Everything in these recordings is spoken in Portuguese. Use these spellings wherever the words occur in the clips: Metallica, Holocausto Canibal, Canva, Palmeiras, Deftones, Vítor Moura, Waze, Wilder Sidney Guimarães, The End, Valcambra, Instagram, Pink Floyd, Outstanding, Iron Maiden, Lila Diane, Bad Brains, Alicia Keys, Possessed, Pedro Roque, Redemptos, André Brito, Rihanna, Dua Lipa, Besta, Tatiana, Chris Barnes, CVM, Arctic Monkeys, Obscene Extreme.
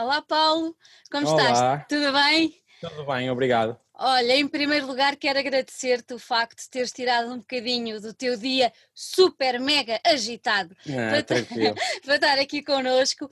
Olá Paulo, como estás? Tudo bem? Tudo bem, obrigado. Olha, em primeiro lugar quero agradecer-te o facto de teres tirado um bocadinho do teu dia super mega agitado para estar aqui connosco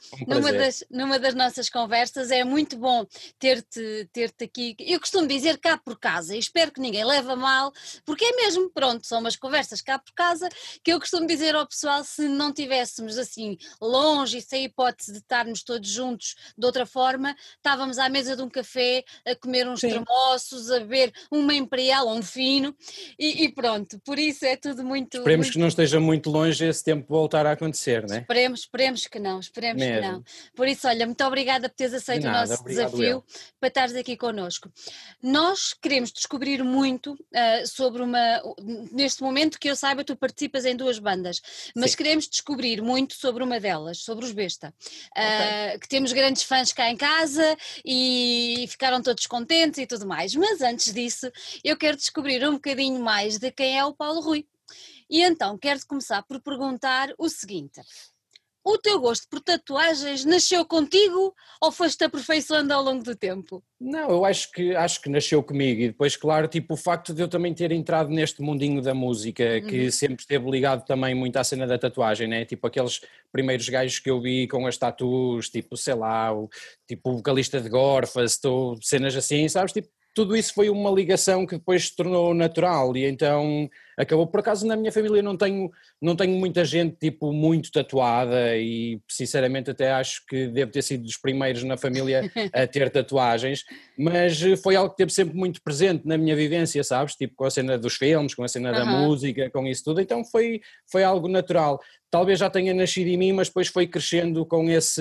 numa das nossas conversas. É muito bom ter-te aqui. Eu costumo dizer cá por casa e espero que ninguém leve a mal, porque é mesmo, pronto, são umas conversas cá por casa que eu costumo dizer ao pessoal, se não estivéssemos assim longe e sem hipótese de estarmos todos juntos de outra forma, estávamos à mesa de um café a comer uns tremoços, a beber uma imperial ou um fino e pronto, por isso é tudo muito... Esperemos que não esteja muito longe esse tempo voltar a acontecer, não é? Esperemos que não, esperemos mesmo que não. Por isso, olha, muito obrigada por teres aceito o nosso desafio para estares aqui connosco. Nós queremos descobrir muito sobre uma... Neste momento, que eu saiba, tu participas em duas bandas, mas queremos descobrir muito sobre uma delas, sobre os Besta, que temos grandes fãs cá em casa e ficaram todos contentes e tudo mais. Mas antes disso, eu quero descobrir um bocadinho mais de quem é o Paulo Rui. E então quero começar por perguntar o seguinte: o teu gosto por tatuagens nasceu contigo ou foste aperfeiçoando ao longo do tempo? Não, eu acho que nasceu comigo e depois, claro, tipo, o facto de eu também ter entrado neste mundinho da música, que sempre esteve ligado também muito à cena da tatuagem, né? Tipo, aqueles primeiros gajos que eu vi com as tatuas, tipo, sei lá, tipo o vocalista de Gorfa, cenas assim, sabes, tipo, tudo isso foi uma ligação que depois se tornou natural e então acabou. Por acaso na minha família não tenho muita gente tipo muito tatuada e sinceramente até acho que devo ter sido dos primeiros na família a ter tatuagens, mas foi algo que teve sempre muito presente na minha vivência, sabes, tipo com a cena dos filmes, com a cena da música, com isso tudo, então foi algo natural. Talvez já tenha nascido em mim, mas depois foi crescendo com esses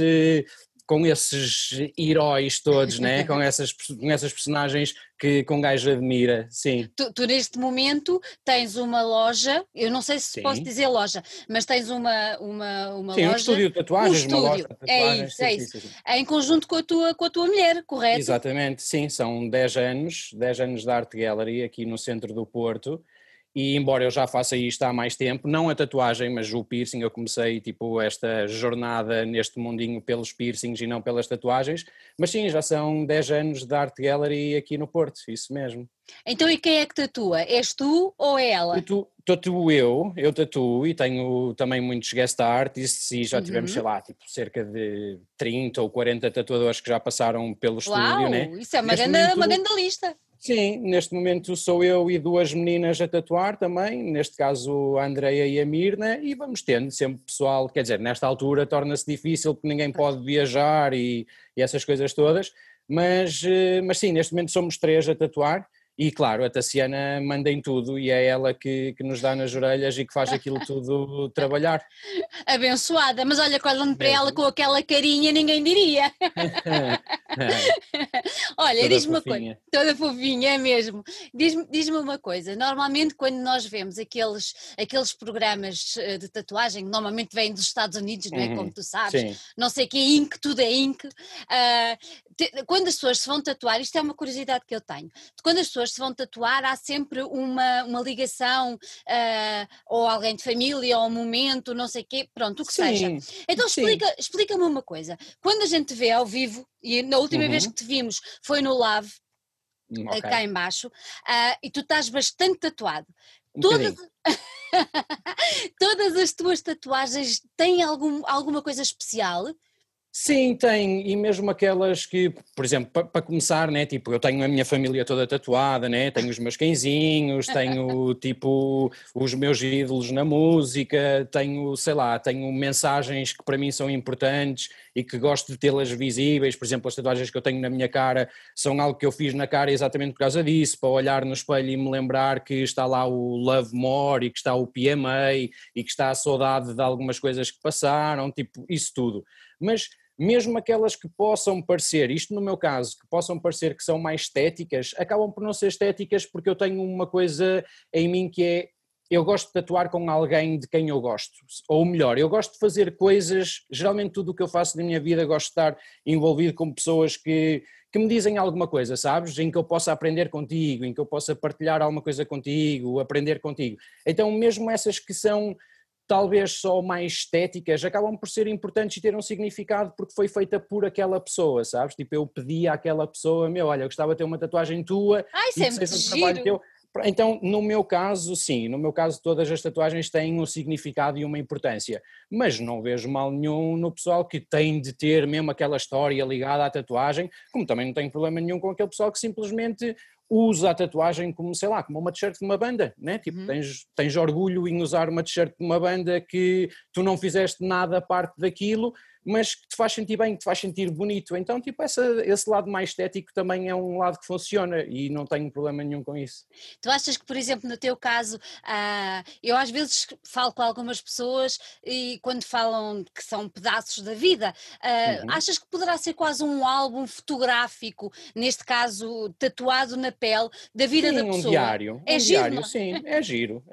heróis todos, né? com essas personagens que um gajo admira, sim. Tu neste momento tens uma loja, eu não sei se posso dizer loja, mas tens uma loja... Sim, um estúdio de tatuagens, uma loja de tatuagens. É isso. Em conjunto com a tua mulher, correto? Exatamente, sim, são 10 anos da Art Gallery aqui no centro do Porto. E embora eu já faça isto há mais tempo, não a tatuagem, mas o piercing, eu comecei tipo esta jornada neste mundinho pelos piercings e não pelas tatuagens, mas sim, já são 10 anos de Art Gallery aqui no Porto, isso mesmo. Então e quem é que tatua? És tu ou é ela? Eu tatuo e tenho também muitos guest artists e já tivemos, sei lá, tipo cerca de 30 ou 40 tatuadores que já passaram pelo estúdio, né? Isso é uma grande lista. Sim, neste momento sou eu e duas meninas a tatuar também, neste caso a Andreia e a Mirna, e vamos tendo sempre pessoal, quer dizer, nesta altura torna-se difícil porque ninguém pode viajar e essas coisas todas, mas sim, neste momento somos 3 a tatuar. E claro, a Tatiana manda em tudo e é ela que nos dá nas orelhas e que faz aquilo tudo trabalhar. Abençoada, mas olha, olhando para ela com aquela carinha ninguém diria. Olha, diz-me uma coisa, toda fofinha, é mesmo. Diz-me uma coisa, normalmente quando nós vemos aqueles programas de tatuagem, que normalmente vêm dos Estados Unidos, não é? Como tu sabes, sim. Não sei o que é ink, tudo é ink. Quando as pessoas se vão tatuar, isto é uma curiosidade que eu tenho, quando as pessoas se vão tatuar, há sempre uma ligação ou alguém de família, ou um momento, não sei o quê, pronto, o que seja. Então explica-me uma coisa, quando a gente vê ao vivo, e na última vez que te vimos foi no Lave, cá em baixo, e tu estás bastante tatuado. Todas as tuas tatuagens têm alguma coisa especial? Sim, tem, e mesmo aquelas que, por exemplo, para começar, né, tipo, eu tenho a minha família toda tatuada, né, tenho os meus cãezinhos, tenho tipo os meus ídolos na música, tenho, sei lá, tenho mensagens que para mim são importantes e que gosto de tê-las visíveis, por exemplo, as tatuagens que eu tenho na minha cara são algo que eu fiz na cara exatamente por causa disso, para olhar no espelho e me lembrar que está lá o Love More e que está o PMA e que está a saudade de algumas coisas que passaram, tipo, isso tudo. Mas mesmo aquelas que possam parecer, isto no meu caso, que possam parecer que são mais estéticas, acabam por não ser estéticas porque eu tenho uma coisa em mim que é, eu gosto de tatuar com alguém de quem eu gosto, ou melhor, eu gosto de fazer coisas, geralmente tudo o que eu faço na minha vida gosto de estar envolvido com pessoas que me dizem alguma coisa, sabes, em que eu possa aprender contigo, em que eu possa partilhar alguma coisa contigo, aprender contigo, então mesmo essas que são... talvez só mais estéticas, acabam por ser importantes e ter um significado porque foi feita por aquela pessoa, sabes? Tipo, eu pedi àquela pessoa, meu, olha, eu gostava de ter uma tatuagem tua. Ai, sempre giro. Teu. Então, no meu caso, sim, no meu caso todas as tatuagens têm um significado e uma importância, mas não vejo mal nenhum no pessoal que tem de ter mesmo aquela história ligada à tatuagem, como também não tenho problema nenhum com aquele pessoal que simplesmente usa a tatuagem como, sei lá, como uma t-shirt de uma banda, né? Tipo, tens orgulho em usar uma t-shirt de uma banda que tu não fizeste nada a parte daquilo, mas que te faz sentir bem, que te faz sentir bonito. Então, tipo, esse lado mais estético também é um lado que funciona e não tenho problema nenhum com isso. Tu achas que, por exemplo, no teu caso, eu às vezes falo com algumas pessoas e quando falam que são pedaços da vida, achas que poderá ser quase um álbum fotográfico, neste caso tatuado na pele, da vida da pessoa? Diário, é um giro, diário, sim, é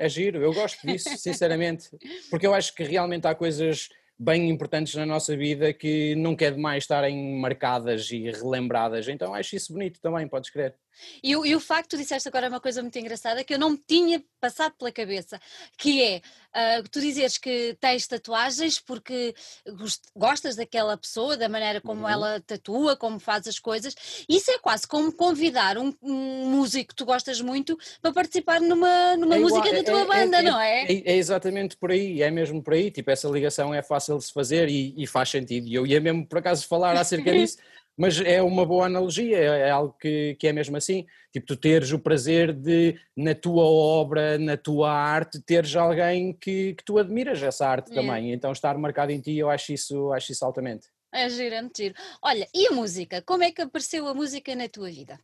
giro, eu gosto disso, sinceramente, porque eu acho que realmente há coisas bem importantes na nossa vida que não quer demais estarem marcadas e relembradas, então acho isso bonito também, podes crer. E o facto que tu disseste agora é uma coisa muito engraçada que eu não me tinha passado pela cabeça, que é tu dizeres que tens tatuagens porque gostas daquela pessoa, da maneira como ela tatua, como faz as coisas. Isso é quase como convidar um músico que tu gostas muito para participar numa música igual, da tua banda, não é? É exatamente por aí, é mesmo por aí, tipo, essa ligação é fácil de se fazer e faz sentido, e eu ia mesmo por acaso falar acerca disso. Mas é uma boa analogia, é algo que é mesmo assim, tipo, tu teres o prazer de, na tua obra, na tua arte, teres alguém que tu admiras essa arte também, então estar marcado em ti, eu acho isso altamente. É giro, é muito giro. Olha, e a música? Como é que apareceu a música na tua vida?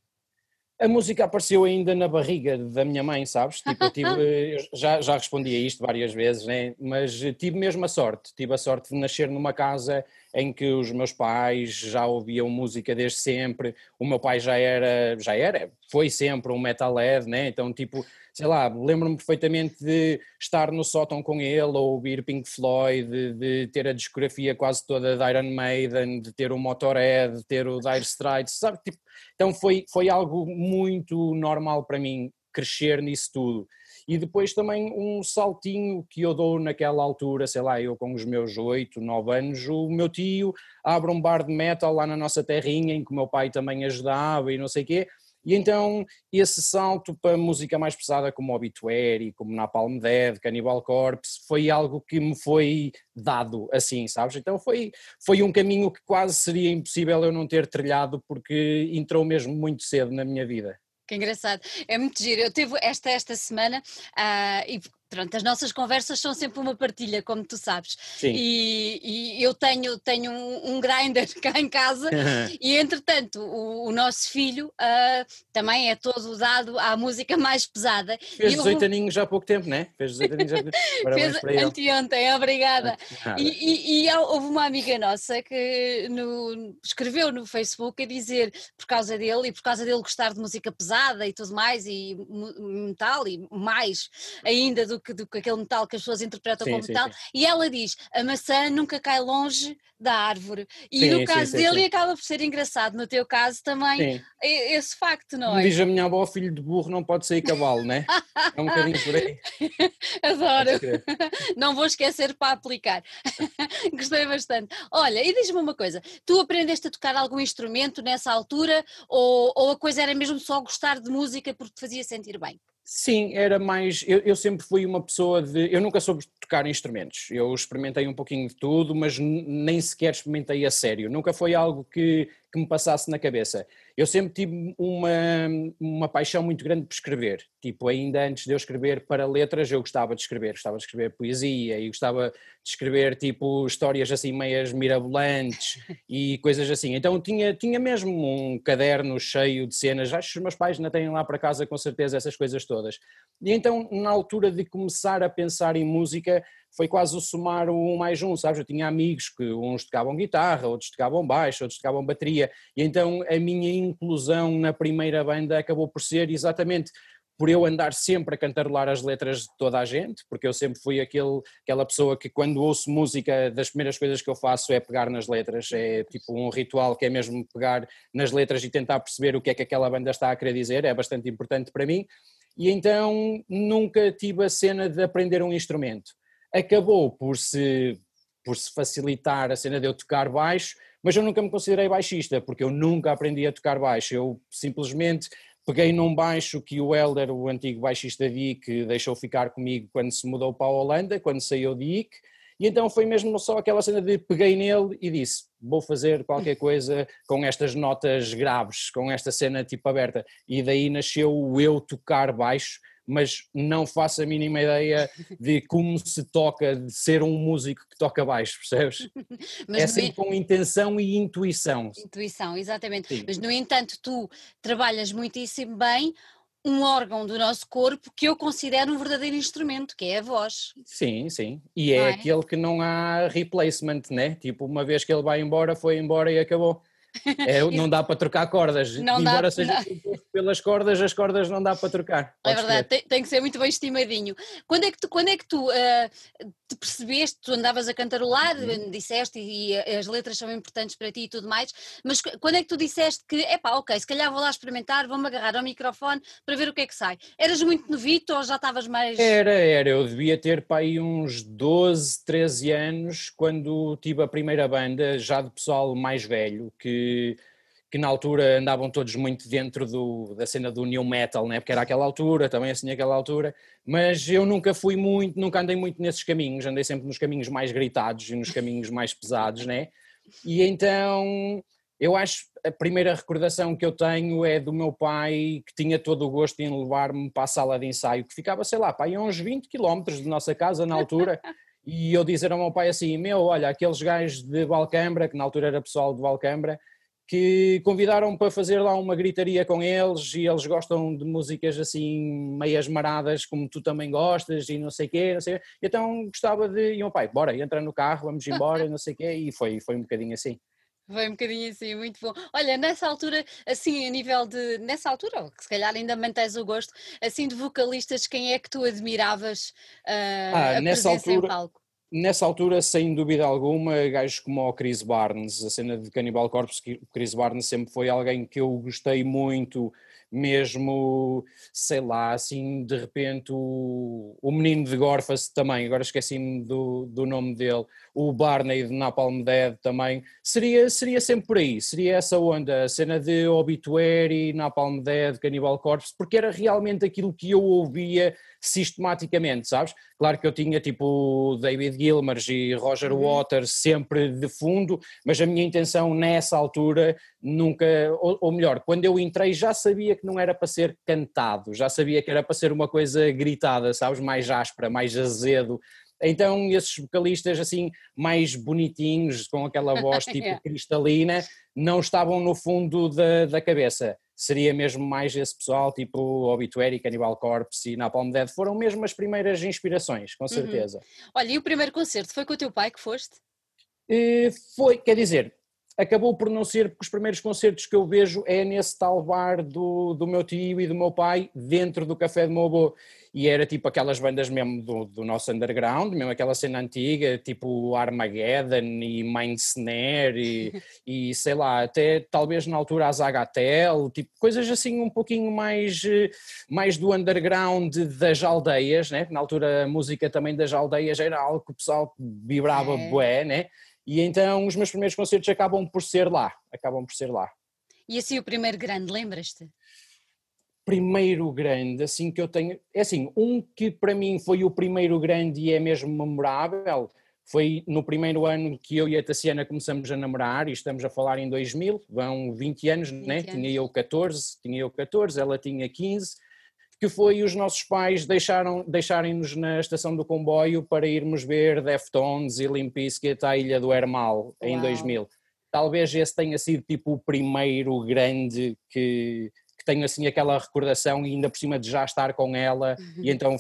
A música apareceu ainda na barriga da minha mãe, sabes? Tipo, eu já respondi a isto várias vezes, né? Mas tive mesmo a sorte de nascer numa casa em que os meus pais já ouviam música desde sempre. O meu pai foi sempre um metalhead, né? Então, tipo, sei lá, lembro-me perfeitamente de estar no sótão com ele, ou ouvir Pink Floyd, de ter a discografia quase toda de Iron Maiden, de ter o Motorhead, de ter o Dire Straits, sabe? Tipo, então foi algo muito normal para mim crescer nisso tudo. E depois também um saltinho que eu dou naquela altura, sei lá, eu com os meus 8, 9 anos, o meu tio abre um bar de metal lá na nossa terrinha, em que o meu pai também ajudava e não sei o quê. E então esse salto para música mais pesada como Obituary, como Napalm Dead, Cannibal Corpse, foi algo que me foi dado assim, sabes? Então foi um caminho que quase seria impossível eu não ter trilhado, porque entrou mesmo muito cedo na minha vida. Que engraçado, é muito giro. Eu tive esta semana e pronto, as nossas conversas são sempre uma partilha, como tu sabes. Sim. E eu tenho um grinder cá em casa e entretanto o nosso filho também é todo dado à música mais pesada. Fez 18 aninhos há pouco tempo, não é? Fez 18 aninhos há pouco tempo. Parabéns para ele. Anteontem, obrigada. E houve uma amiga nossa que escreveu no Facebook a dizer, por causa dele e por causa dele gostar de música pesada e tudo mais, e metal e mais ainda do que aquele metal que as pessoas interpretam como metal, e ela diz, a maçã nunca cai longe da árvore, e no caso dele acaba por ser engraçado, no teu caso também, esse facto, não é? Diz a minha avó, filho de burro não pode sair cavalo, não é? É um bocadinho por aí. Adoro, não vou esquecer para aplicar. Gostei bastante. Olha, e diz-me uma coisa, tu aprendeste a tocar algum instrumento nessa altura, ou a coisa era mesmo só gostar de música porque te fazia sentir bem? Sim, era mais, eu sempre fui uma pessoa eu nunca soube tocar instrumentos, eu experimentei um pouquinho de tudo, mas nem sequer experimentei a sério, nunca foi algo que me passasse na cabeça. Eu sempre tive uma paixão muito grande por escrever, tipo, ainda antes de eu escrever para letras, eu gostava de escrever poesia, e gostava de escrever, tipo, histórias assim meias mirabolantes e coisas assim. Então tinha mesmo um caderno cheio de cenas, acho que os meus pais ainda têm lá para casa com certeza essas coisas todas. E então, na altura de começar a pensar em música, foi quase o somar um mais um, sabes? Eu tinha amigos que uns tocavam guitarra, outros tocavam baixo, outros tocavam bateria, e então a minha inclusão na primeira banda acabou por ser exatamente por eu andar sempre a cantarolar as letras de toda a gente, porque eu sempre fui aquela pessoa que, quando ouço música, das primeiras coisas que eu faço é pegar nas letras, é tipo um ritual que é mesmo pegar nas letras e tentar perceber o que é que aquela banda está a querer dizer, é bastante importante para mim. E então nunca tive a cena de aprender um instrumento. acabou por se facilitar a cena de eu tocar baixo, mas eu nunca me considerei baixista, porque eu nunca aprendi a tocar baixo, eu simplesmente peguei num baixo que o Hélder, o antigo baixista de Ike, deixou ficar comigo quando se mudou para a Holanda, quando saiu de Ike, e então foi mesmo só aquela cena de peguei nele e disse, vou fazer qualquer coisa com estas notas graves, com esta cena tipo aberta, e daí nasceu o eu tocar baixo, mas não faço a mínima ideia de como se toca, de ser um músico que toca baixo, percebes? Mas é sempre com intenção e intuição. Intuição, exatamente. Sim. Mas no entanto tu trabalhas muitíssimo bem um órgão do nosso corpo que eu considero um verdadeiro instrumento, que é a voz. Sim, sim. E é aquele que não há replacement, né? Tipo, uma vez que ele vai embora, foi embora e acabou. É, não dá para trocar cordas, não embora dá, seja não. Pelas cordas, as cordas não dá para trocar. É verdade, tem que ser muito bem estimadinho. Quando é que tu te percebeste, tu andavas a cantarolar, disseste, e as letras são importantes para ti e tudo mais, mas quando é que tu disseste que, epá, ok, se calhar vou lá experimentar, vou-me agarrar ao microfone para ver o que é que sai? Eras muito novito ou já estavas mais... Era, eu devia ter para aí uns 12, 13 anos, quando tive a primeira banda, já de pessoal mais velho, que na altura andavam todos muito dentro da cena do new metal, né? Porque era aquela altura, também assim aquela altura, mas eu nunca andei muito nesses caminhos, andei sempre nos caminhos mais gritados e nos caminhos mais pesados, né? E então eu acho, a primeira recordação que eu tenho é do meu pai, que tinha todo o gosto em levar-me para a sala de ensaio, que ficava, sei lá, pai, a uns 20 quilómetros de nossa casa na altura, e eu dizer ao meu pai assim, olha, aqueles gajos de Valcambra, que na altura era pessoal de Valcambra, que convidaram-me para fazer lá uma gritaria com eles, e eles gostam de músicas assim meias maradas, como tu também gostas, e não sei o quê. Então gostava de... E o meu pai, bora, entra no carro, vamos embora, não sei o quê, e foi um bocadinho assim. Foi um bocadinho assim, muito bom. Olha, nessa altura, assim, a nível de... Nessa altura, que se calhar ainda mantens o gosto, assim, de vocalistas, quem é que tu admiravas a presença altura... em palco? Nessa altura, sem dúvida alguma, gajos como o Chris Barnes, a cena de Cannibal Corpse, o Chris Barnes sempre foi alguém que eu gostei muito, mesmo, sei lá, assim, de repente, o menino de Gorfa também, agora esqueci-me do nome dele, o Barney de Napalm Dead também, seria sempre por aí, seria essa onda, a cena de Obituary, Napalm Dead, Cannibal Corpse, porque era realmente aquilo que eu ouvia sistematicamente, sabes? Claro que eu tinha tipo David Gilmour e Roger Waters sempre de fundo, mas a minha intenção nessa altura nunca, ou melhor, quando eu entrei já sabia que não era para ser cantado, já sabia que era para ser uma coisa gritada, sabes? Mais áspera, mais azedo. Então esses vocalistas assim mais bonitinhos, com aquela voz tipo cristalina, não estavam no fundo da cabeça. Seria mesmo mais esse pessoal, tipo Obituary, Cannibal Corpse e Napalm Dead, foram mesmo as primeiras inspirações, com certeza. Olha, e o primeiro concerto, foi com o teu pai que foste? Foi, quer dizer, acabou por não ser, porque os primeiros concertos que eu vejo é nesse tal bar do meu tio e do meu pai, dentro do café do meu avô, e era tipo aquelas bandas mesmo do nosso underground, mesmo aquela cena antiga, tipo Armageddon e Mindsnare e sei lá, até talvez na altura a Zagatel, tipo coisas assim um pouquinho mais do underground das aldeias, né? Na altura a música também das aldeias era algo que o pessoal vibrava bué, né? E então os meus primeiros concertos acabam por ser lá. E assim o primeiro grande, lembras-te? Primeiro grande, assim que eu tenho... É assim, um que para mim foi o primeiro grande e é mesmo memorável, foi no primeiro ano que eu e a Tatiana começamos a namorar, e estamos a falar em 2000, vão 20 anos, 20 né? Anos. Tinha eu 14, ela tinha 15, que foi os nossos pais deixarem-nos na estação do comboio para irmos ver Deftones e Limp Bizkit à Ilha do Hermal, em 2000. Talvez esse tenha sido tipo o primeiro grande que tenho assim aquela recordação, e ainda por cima de já estar com ela, e então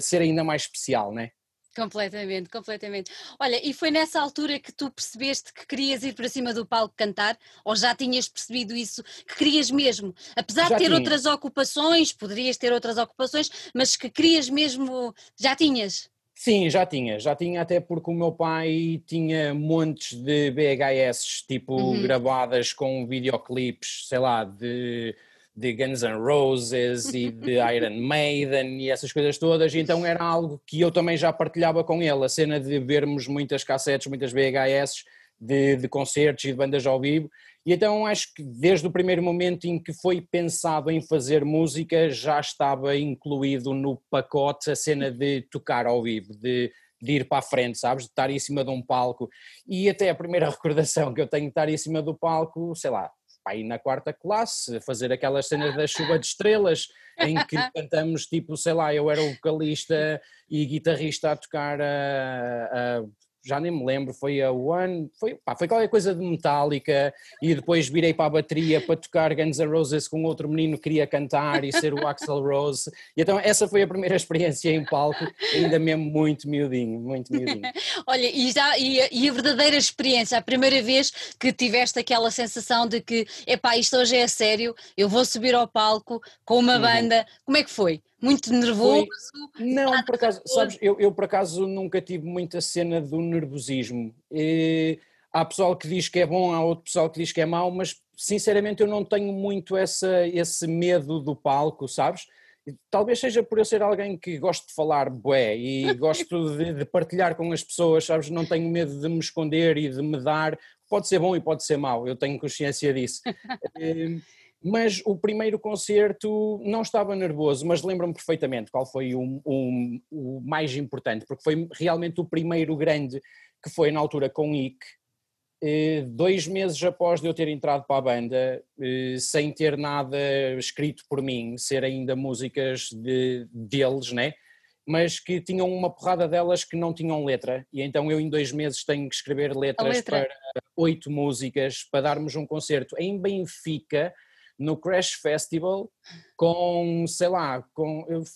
ser ainda mais especial, né? Completamente, completamente. Olha, e foi nessa altura que tu percebeste que querias ir para cima do palco cantar? Ou já tinhas percebido isso, que querias mesmo? Apesar já de ter tinha. Outras ocupações, poderias ter outras ocupações, mas que querias mesmo, já tinhas? Sim, já tinha, até porque o meu pai tinha montes de VHS, tipo gravadas com videoclipes, sei lá, de... de Guns N' Roses e de Iron Maiden e essas coisas todas, e então era algo que eu também já partilhava com ele, a cena de vermos muitas cassetes, muitas VHS de concertos e de bandas ao vivo, e então acho que desde o primeiro momento em que foi pensado em fazer música já estava incluído no pacote a cena de tocar ao vivo, de ir para a frente, sabes, de estar em cima de um palco. E até a primeira recordação que eu tenho de estar em cima do palco, sei lá, aí na quarta classe, fazer aquelas cenas da chuva de estrelas, em que cantamos tipo, sei lá, eu era o vocalista e guitarrista a tocar a já nem me lembro, foi a One, foi qualquer coisa de Metallica, e depois virei para a bateria para tocar Guns N' Roses com outro menino que queria cantar e ser o Axl Rose. E então essa foi a primeira experiência em palco, ainda mesmo muito miudinho, muito miudinho. Olha, e a verdadeira experiência, a primeira vez que tiveste aquela sensação de que, epá, isto hoje é sério, eu vou subir ao palco com uma banda, como é que foi? Muito nervoso? Foi... Não, por acaso, sabes, eu por acaso nunca tive muita cena do nervosismo. E há pessoal que diz que é bom, há outro pessoal que diz que é mau, mas sinceramente eu não tenho muito esse medo do palco, sabes? Talvez seja por eu ser alguém que gosto de falar bué e gosto de partilhar com as pessoas, sabes? Não tenho medo de me esconder e de me dar. Pode ser bom e pode ser mau, eu tenho consciência disso. Mas o primeiro concerto não estava nervoso, mas lembro-me perfeitamente qual foi o mais importante, porque foi realmente o primeiro grande, que foi na altura com Ike, 2 meses após de eu ter entrado para a banda, sem ter nada escrito por mim, ser ainda músicas deles, né? Mas que tinham uma porrada delas que não tinham letra, e então eu em 2 meses tenho que escrever letras para 8 músicas, para darmos um concerto em Benfica, no Crash Festival, com, sei lá,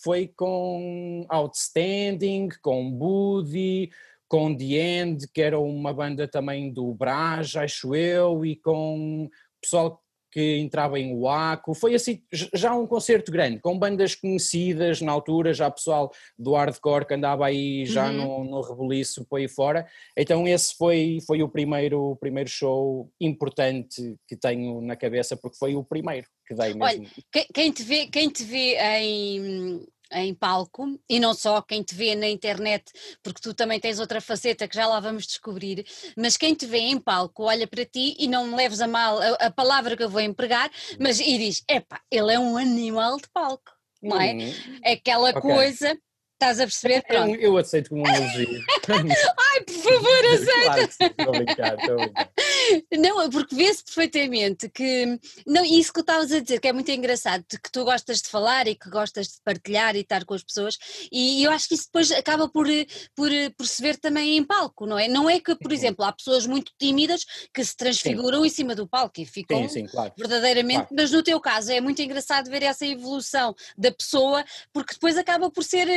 foi com Outstanding, com Buddy, com The End, que era uma banda também do Brás, acho eu, e com pessoal que entrava em Waco. Foi assim, já um concerto grande, com bandas conhecidas na altura, já pessoal do hardcore que andava aí já no rebuliço por aí fora. Então esse foi o primeiro show importante que tenho na cabeça, porque foi o primeiro que dei mesmo. Olha, quem te vê em palco, e não só, quem te vê na internet, porque tu também tens outra faceta que já lá vamos descobrir, mas quem te vê em palco olha para ti, e não me leves a mal a palavra que eu vou empregar, mas e diz, epá, ele é um animal de palco, não é? Aquela coisa, estás a perceber? Eu aceito como um elogio. Ai, por favor, aceita! Claro, estou a brincar. Não, porque vê-se perfeitamente que, não, isso que tu estavas a dizer, que é muito engraçado, que tu gostas de falar e que gostas de partilhar e estar com as pessoas, e eu acho que isso depois acaba por se ver também em palco, não é? Não é que, por exemplo, há pessoas muito tímidas que se transfiguram em cima do palco e ficam claro, verdadeiramente, mas no teu caso é muito engraçado ver essa evolução da pessoa, porque depois acaba por ser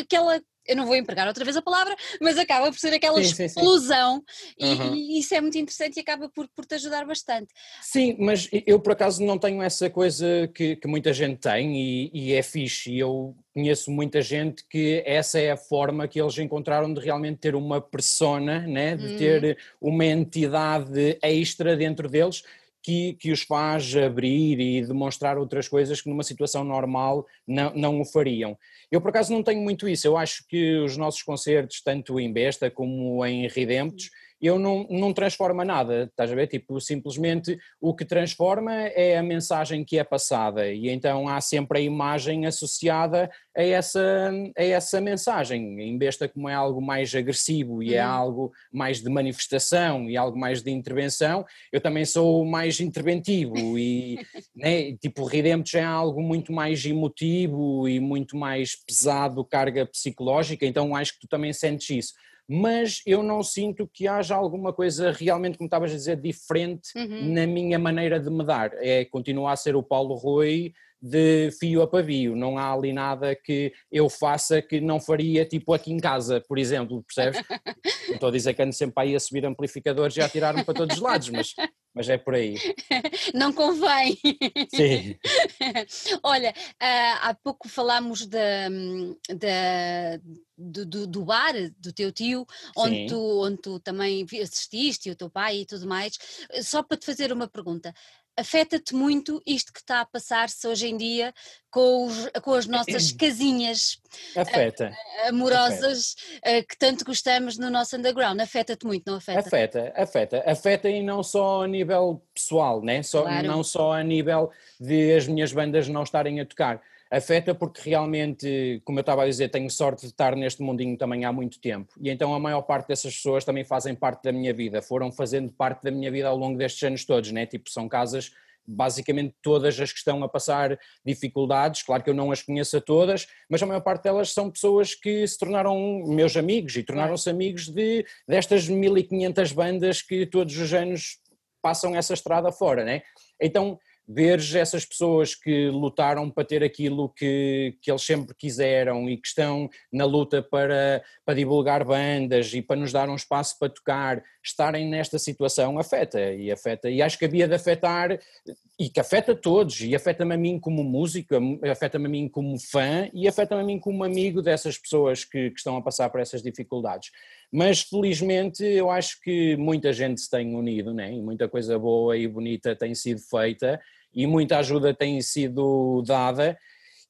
aquela... Eu não vou empregar outra vez a palavra, mas acaba por ser aquela explosão e isso é muito interessante e acaba por te ajudar bastante. Sim, mas eu por acaso não tenho essa coisa que muita gente tem e é fixe, e eu conheço muita gente que essa é a forma que eles encontraram de realmente ter uma persona, né? De ter uma entidade extra dentro deles que os faz abrir e demonstrar outras coisas que numa situação normal não o fariam. Eu por acaso não tenho muito isso, eu acho que os nossos concertos, tanto em Besta como em Redemptos, eu não transforma nada, estás a ver? Tipo, simplesmente o que transforma é a mensagem que é passada, e então há sempre a imagem associada a essa mensagem. Em Besta, como é algo mais agressivo e é algo mais de manifestação e algo mais de intervenção, eu também sou mais interventivo e né, tipo, Redemptos é algo muito mais emotivo e muito mais pesado, carga psicológica, então acho que tu também sentes isso. Mas eu não sinto que haja alguma coisa realmente, como estavas a dizer, diferente na minha maneira de me dar. É continuar a ser o Paulo Rui de fio a pavio, não há ali nada que eu faça que não faria, tipo aqui em casa, por exemplo, percebes? Não estou a dizer que ando sempre aí a subir amplificadores e a tirar-me para todos os lados, mas é por aí. Não convém. Sim. Olha, há pouco falámos do bar do teu tio, onde tu também assististe, e o teu pai e tudo mais. Só para te fazer uma pergunta, afeta-te muito isto que está a passar-se hoje em dia com as nossas casinhas amorosas que tanto gostamos no nosso underground? Afeta-te muito, não afeta? Afeta e não só a nível pessoal, né? Não só a nível de as minhas bandas não estarem a tocar. Afeta porque realmente, como eu estava a dizer, tenho sorte de estar neste mundinho também há muito tempo e então a maior parte dessas pessoas também fazem parte da minha vida, foram fazendo parte da minha vida ao longo destes anos todos, né? Tipo, são casas basicamente todas as que estão a passar dificuldades, claro que eu não as conheço a todas, mas a maior parte delas são pessoas que se tornaram meus amigos e tornaram-se amigos destas 1500 bandas que todos os anos passam essa estrada fora, né? Então veres essas pessoas que lutaram para ter aquilo que eles sempre quiseram e que estão na luta para divulgar bandas e para nos dar um espaço para tocar, estarem nesta situação afeta, e acho que havia de afetar, e que afeta todos, e afeta-me a mim como músico, afeta-me a mim como fã e afeta-me a mim como amigo dessas pessoas que estão a passar por essas dificuldades. Mas felizmente eu acho que muita gente se tem unido, né? E muita coisa boa e bonita tem sido feita e muita ajuda tem sido dada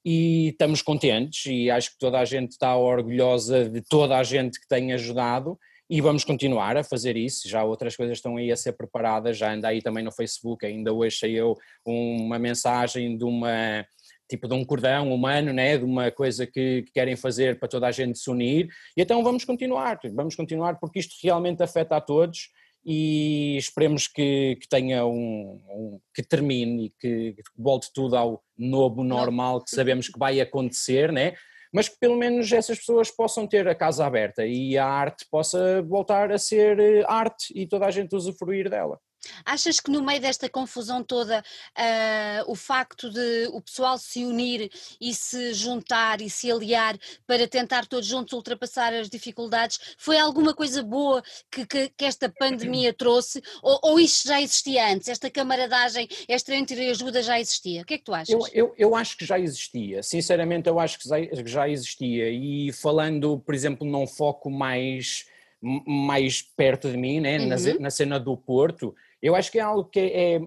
e estamos contentes e acho que toda a gente está orgulhosa de toda a gente que tem ajudado e vamos continuar a fazer isso, já outras coisas estão aí a ser preparadas, já anda aí também no Facebook, ainda hoje saiu uma mensagem de uma... tipo de um cordão humano, né? De uma coisa que querem fazer para toda a gente se unir, e então vamos continuar porque isto realmente afeta a todos e esperemos que tenha que termine e que volte tudo ao novo normal que sabemos que vai acontecer, né? Mas que pelo menos essas pessoas possam ter a casa aberta e a arte possa voltar a ser arte e toda a gente usufruir dela. Achas que no meio desta confusão toda o facto de o pessoal se unir e se juntar e se aliar para tentar todos juntos ultrapassar as dificuldades foi alguma coisa boa que esta pandemia trouxe ou isto já existia antes, esta camaradagem, esta entreajuda já existia? O que é que tu achas? Eu acho que já existia, sinceramente eu acho que já existia e falando, por exemplo, num foco mais perto de mim, né? Na cena do Porto, eu acho que é algo que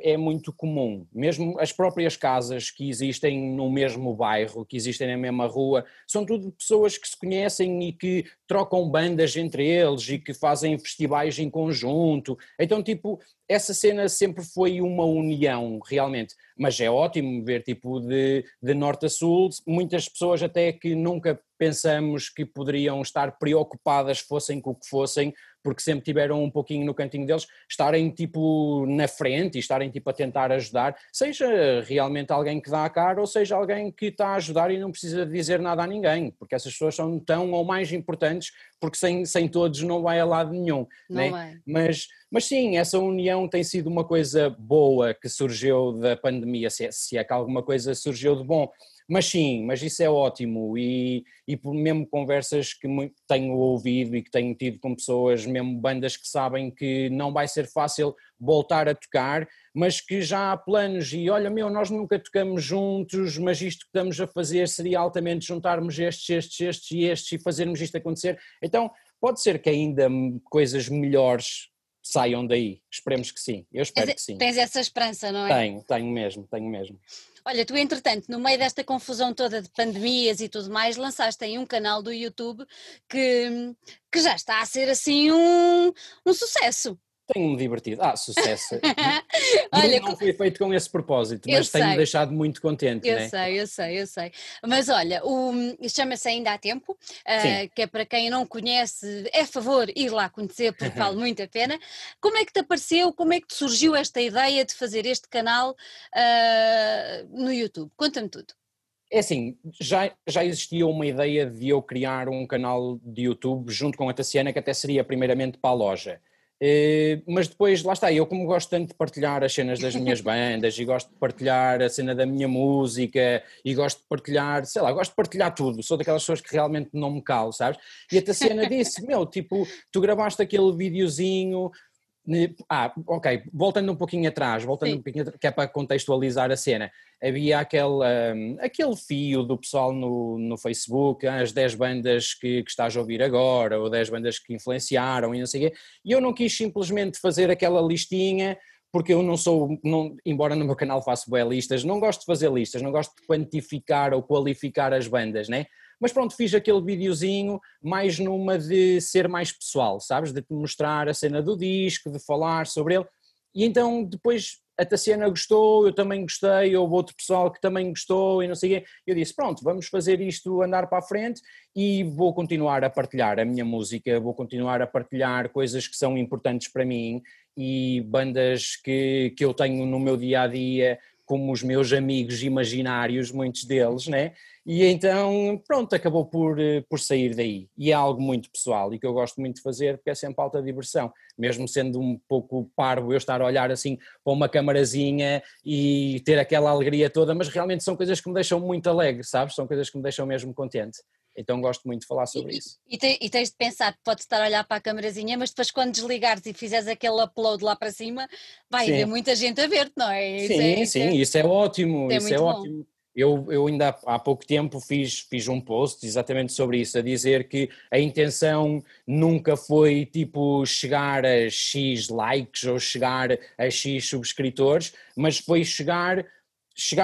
é muito comum, mesmo as próprias casas que existem no mesmo bairro, que existem na mesma rua, são tudo pessoas que se conhecem e que trocam bandas entre eles e que fazem festivais em conjunto, então tipo, essa cena sempre foi uma união realmente, mas é ótimo ver tipo de norte a sul, muitas pessoas até que nunca pensamos que poderiam estar preocupadas fossem com o que fossem, porque sempre tiveram um pouquinho no cantinho deles, estarem tipo na frente e estarem tipo a tentar ajudar, seja realmente alguém que dá a cara ou seja alguém que está a ajudar e não precisa dizer nada a ninguém, porque essas pessoas são tão ou mais importantes, porque sem todos não vai a lado nenhum, não, né? Mas sim, essa união tem sido uma coisa boa que surgiu da pandemia, se é que alguma coisa surgiu de bom. Mas sim, mas isso é ótimo e por mesmo conversas que tenho ouvido e que tenho tido com pessoas, mesmo bandas que sabem que não vai ser fácil voltar a tocar, mas que já há planos e olha nós nunca tocamos juntos, mas isto que estamos a fazer seria altamente juntarmos estes e estes e fazermos isto acontecer, então pode ser que ainda coisas melhores saiam daí, esperemos que sim, eu espero que sim. Tens essa esperança, não é? Tenho mesmo. Olha, tu entretanto, no meio desta confusão toda de pandemias e tudo mais, lançaste aí um canal do YouTube que já está a ser assim um sucesso. Tenho-me divertido. Sucesso. Olha, não foi feito com esse propósito, mas tenho-me deixado muito contente. Eu sei. Mas olha, chama-se Ainda Há Tempo, que é para quem não conhece, é favor ir lá conhecer, porque vale muito a pena. Como é que te apareceu, como é que te surgiu esta ideia de fazer este canal no YouTube? Conta-me tudo. É assim, já existia uma ideia de eu criar um canal de YouTube junto com a Tatiana, que até seria primeiramente para a loja. Mas depois, lá está, eu como gosto tanto de partilhar as cenas das minhas bandas e gosto de partilhar a cena da minha música e gosto de partilhar, gosto de partilhar tudo, sou daquelas pessoas que realmente não me calo, sabes? E a Tatiana disse, tu gravaste aquele videozinho… ok, voltando um pouquinho atrás, que é para contextualizar a cena, havia aquele fio do pessoal no Facebook, as 10 bandas que estás a ouvir agora, ou 10 bandas que influenciaram e não sei o quê, e eu não quis simplesmente fazer aquela listinha porque eu não sou, embora no meu canal faço bué listas, não gosto de fazer listas, não gosto de quantificar ou qualificar as bandas, né? Mas pronto, fiz aquele videozinho mais numa de ser mais pessoal, sabes? De te mostrar a cena do disco, de falar sobre ele. E então depois a Tatiana gostou, eu também gostei, houve outro pessoal que também gostou e não sei o quê. Eu disse, pronto, vamos fazer isto andar para a frente e vou continuar a partilhar a minha música, vou continuar a partilhar coisas que são importantes para mim e bandas que eu tenho no meu dia-a-dia, como os meus amigos imaginários, muitos deles, né? E então, pronto, acabou por sair daí. E é algo muito pessoal e que eu gosto muito de fazer porque é sempre alta diversão. Mesmo sendo um pouco parvo eu estar a olhar assim para uma camarazinha e ter aquela alegria toda, mas realmente são coisas que me deixam muito alegre, sabes? São coisas que me deixam mesmo contente. Então gosto muito de falar sobre isso. E tens de pensar, podes estar a olhar para a camarazinha, mas depois quando desligares e fizeres aquele upload lá para cima, vai haver muita gente a ver-te, não é? Isso isso é ótimo, isso é ótimo. Eu ainda há pouco tempo fiz um post exatamente sobre isso, a dizer que a intenção nunca foi tipo chegar a X likes ou chegar a X subscritores, mas foi chegar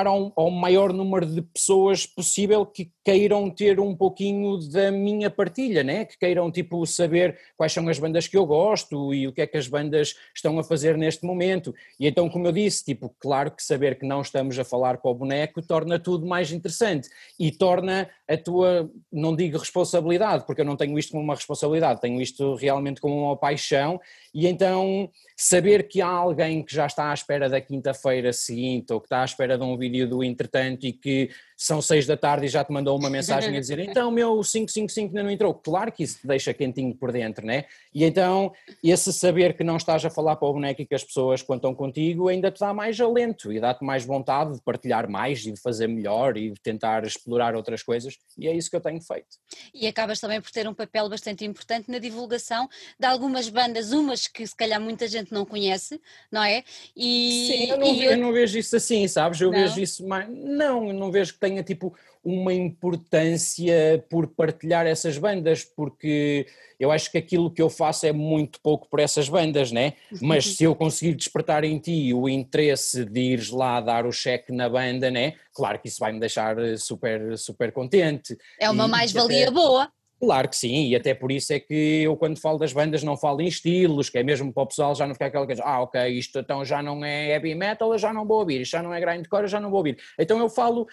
ao maior número de pessoas possível que queiram ter um pouquinho da minha partilha, né? Que queiram tipo saber quais são as bandas que eu gosto e o que é que as bandas estão a fazer neste momento. E então, como eu disse, tipo, claro que saber que não estamos a falar para o boneco torna tudo mais interessante e torna a tua, não digo responsabilidade, porque eu não tenho isto como uma responsabilidade, tenho isto realmente como uma paixão. E então saber que há alguém que já está à espera da quinta-feira seguinte ou que está à espera de um vídeo do entretanto e que são 6 da tarde e já te mandou uma mensagem a dizer então meu 555 ainda não entrou, claro que isso te deixa quentinho por dentro, né? E então esse saber que não estás a falar para o boneco e que as pessoas contam contigo ainda te dá mais alento e dá-te mais vontade de partilhar mais e de fazer melhor e de tentar explorar outras coisas, e é isso que eu tenho feito. E acabas também por ter um papel bastante importante na divulgação de algumas bandas, umas que se calhar muita gente não conhece, não é? Eu não vejo isso assim, sabes? Eu não vejo isso mais... Não, eu não vejo que tenha tipo uma importância por partilhar essas bandas, porque eu acho que aquilo que eu faço é muito pouco por essas bandas, né? Mas se eu conseguir despertar em ti o interesse de ires lá dar o cheque na banda, né? Claro que isso vai me deixar super, super contente. É uma mais-valia boa. Claro que sim, e até por isso é que eu quando falo das bandas não falo em estilos, que é mesmo para o pessoal já não ficar aquela coisa, ok, isto então já não é heavy metal, eu já não vou ouvir, isto já não é grindcore, eu já não vou ouvir. Então eu falo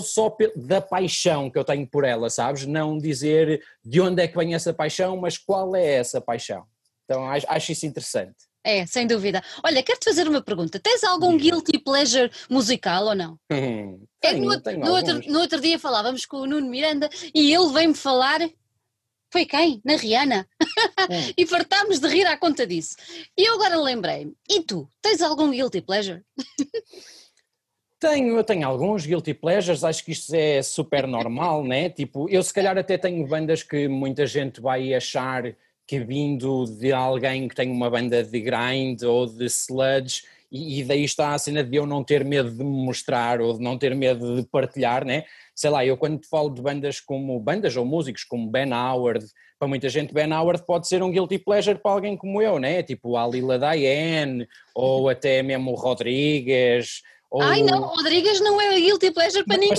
só da paixão que eu tenho por ela, sabes? Não dizer de onde é que vem essa paixão, mas qual é essa paixão. Então acho isso interessante. É, sem dúvida. Olha, quero-te fazer uma pergunta. Tens algum guilty pleasure musical ou não? No outro dia falávamos com o Nuno Miranda e ele veio-me falar... Foi quem? Na Rihanna. E fartámos de rir à conta disso. E eu agora lembrei-me. E tu, tens algum guilty pleasure? Eu tenho alguns guilty pleasures, acho que isto é super normal, né? Tipo, eu se calhar até tenho bandas que muita gente vai achar que vindo de alguém que tem uma banda de grind ou de sludge, e daí está a cena de eu não ter medo de me mostrar ou de não ter medo de partilhar, né? Sei lá, eu quando falo de bandas ou músicos como Ben Howard, para muita gente Ben Howard pode ser um guilty pleasure para alguém como eu, né? Tipo a Lila Diane, ou até mesmo o Rodrigues. Ou... Ai não, Rodrigues não é guilty pleasure para ninguém.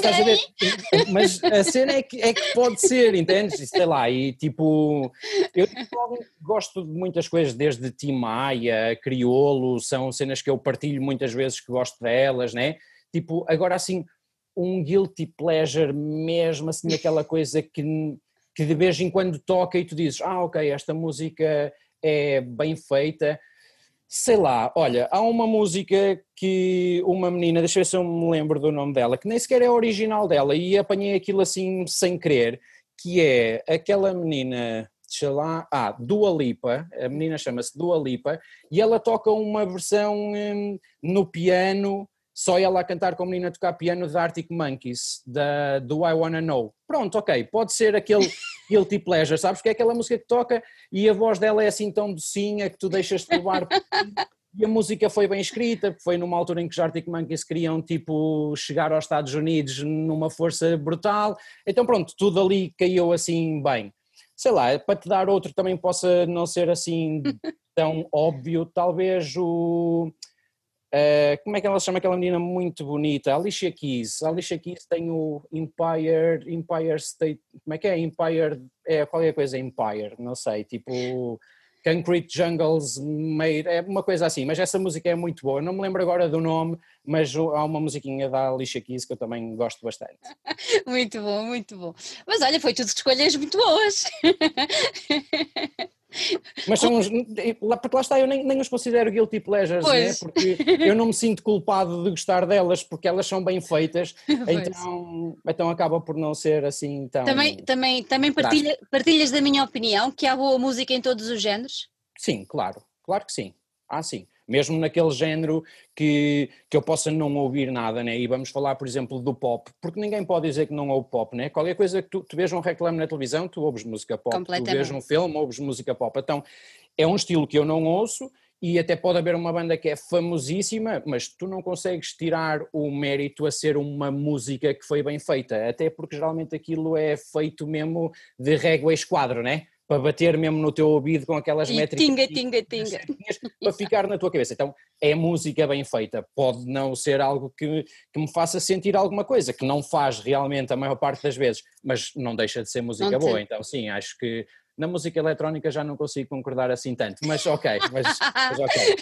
Mas a cena é que pode ser, entendes? Sei lá, e tipo, eu gosto de muitas coisas, desde Timaya, Criolo, são cenas que eu partilho muitas vezes que gosto delas, né? Tipo, agora assim, um guilty pleasure mesmo, assim, aquela coisa que de vez em quando toca e tu dizes, ok, esta música é bem feita. Sei lá, olha, há uma música que uma menina, deixa eu ver se eu me lembro do nome dela, que nem sequer é original dela e apanhei aquilo assim sem querer, que é aquela menina, sei lá, Dua Lipa, a menina chama-se Dua Lipa e ela toca uma versão no piano, só ela a cantar com a menina a tocar piano da Arctic Monkeys, da Do I Wanna Know. Pronto, ok, pode ser aquele guilty pleasure, sabes? Que é aquela música que toca e a voz dela é assim tão docinha que tu deixas-te levar. E a música foi bem escrita, foi numa altura em que os Arctic Monkeys queriam tipo chegar aos Estados Unidos numa força brutal. Então pronto, tudo ali caiu assim bem. Sei lá, para te dar outro também possa não ser assim tão óbvio, talvez o... Como é que ela se chama, aquela menina muito bonita, Alicia Keys. Alicia Keys tem o Empire State, como é que é? Empire, é qualquer coisa Empire, não sei, tipo Concrete Jungles Made, é uma coisa assim, mas essa música é muito boa, eu não me lembro agora do nome, mas há uma musiquinha da Alicia Keys que eu também gosto bastante. Muito bom, muito bom. Mas olha, foi tudo escolhas muito boas. Mas são uns, porque lá está, eu nem os considero guilty pleasures, né? Porque eu não me sinto culpado de gostar delas, porque elas são bem feitas, então acaba por não ser assim tão... Também partilhas da minha opinião que há boa música em todos os géneros? Sim, claro que sim, sim. Mesmo naquele género que eu possa não ouvir nada, né? E vamos falar, por exemplo, do pop, porque ninguém pode dizer que não ouve pop, né? Qualquer coisa que tu vejas um reclame na televisão, tu ouves música pop, tu vejas um filme, ouves música pop. Então, é um estilo que eu não ouço e até pode haver uma banda que é famosíssima, mas tu não consegues tirar o mérito a ser uma música que foi bem feita, até porque geralmente aquilo é feito mesmo de régua e esquadro, né? Para bater mesmo no teu ouvido com aquelas métricas tinga, para ficar na tua cabeça. Então, é música bem feita, pode não ser algo que me faça sentir alguma coisa, que não faz realmente a maior parte das vezes, mas não deixa de ser música boa. Então sim, acho que na música eletrónica já não consigo concordar assim tanto, mas ok, mas okay.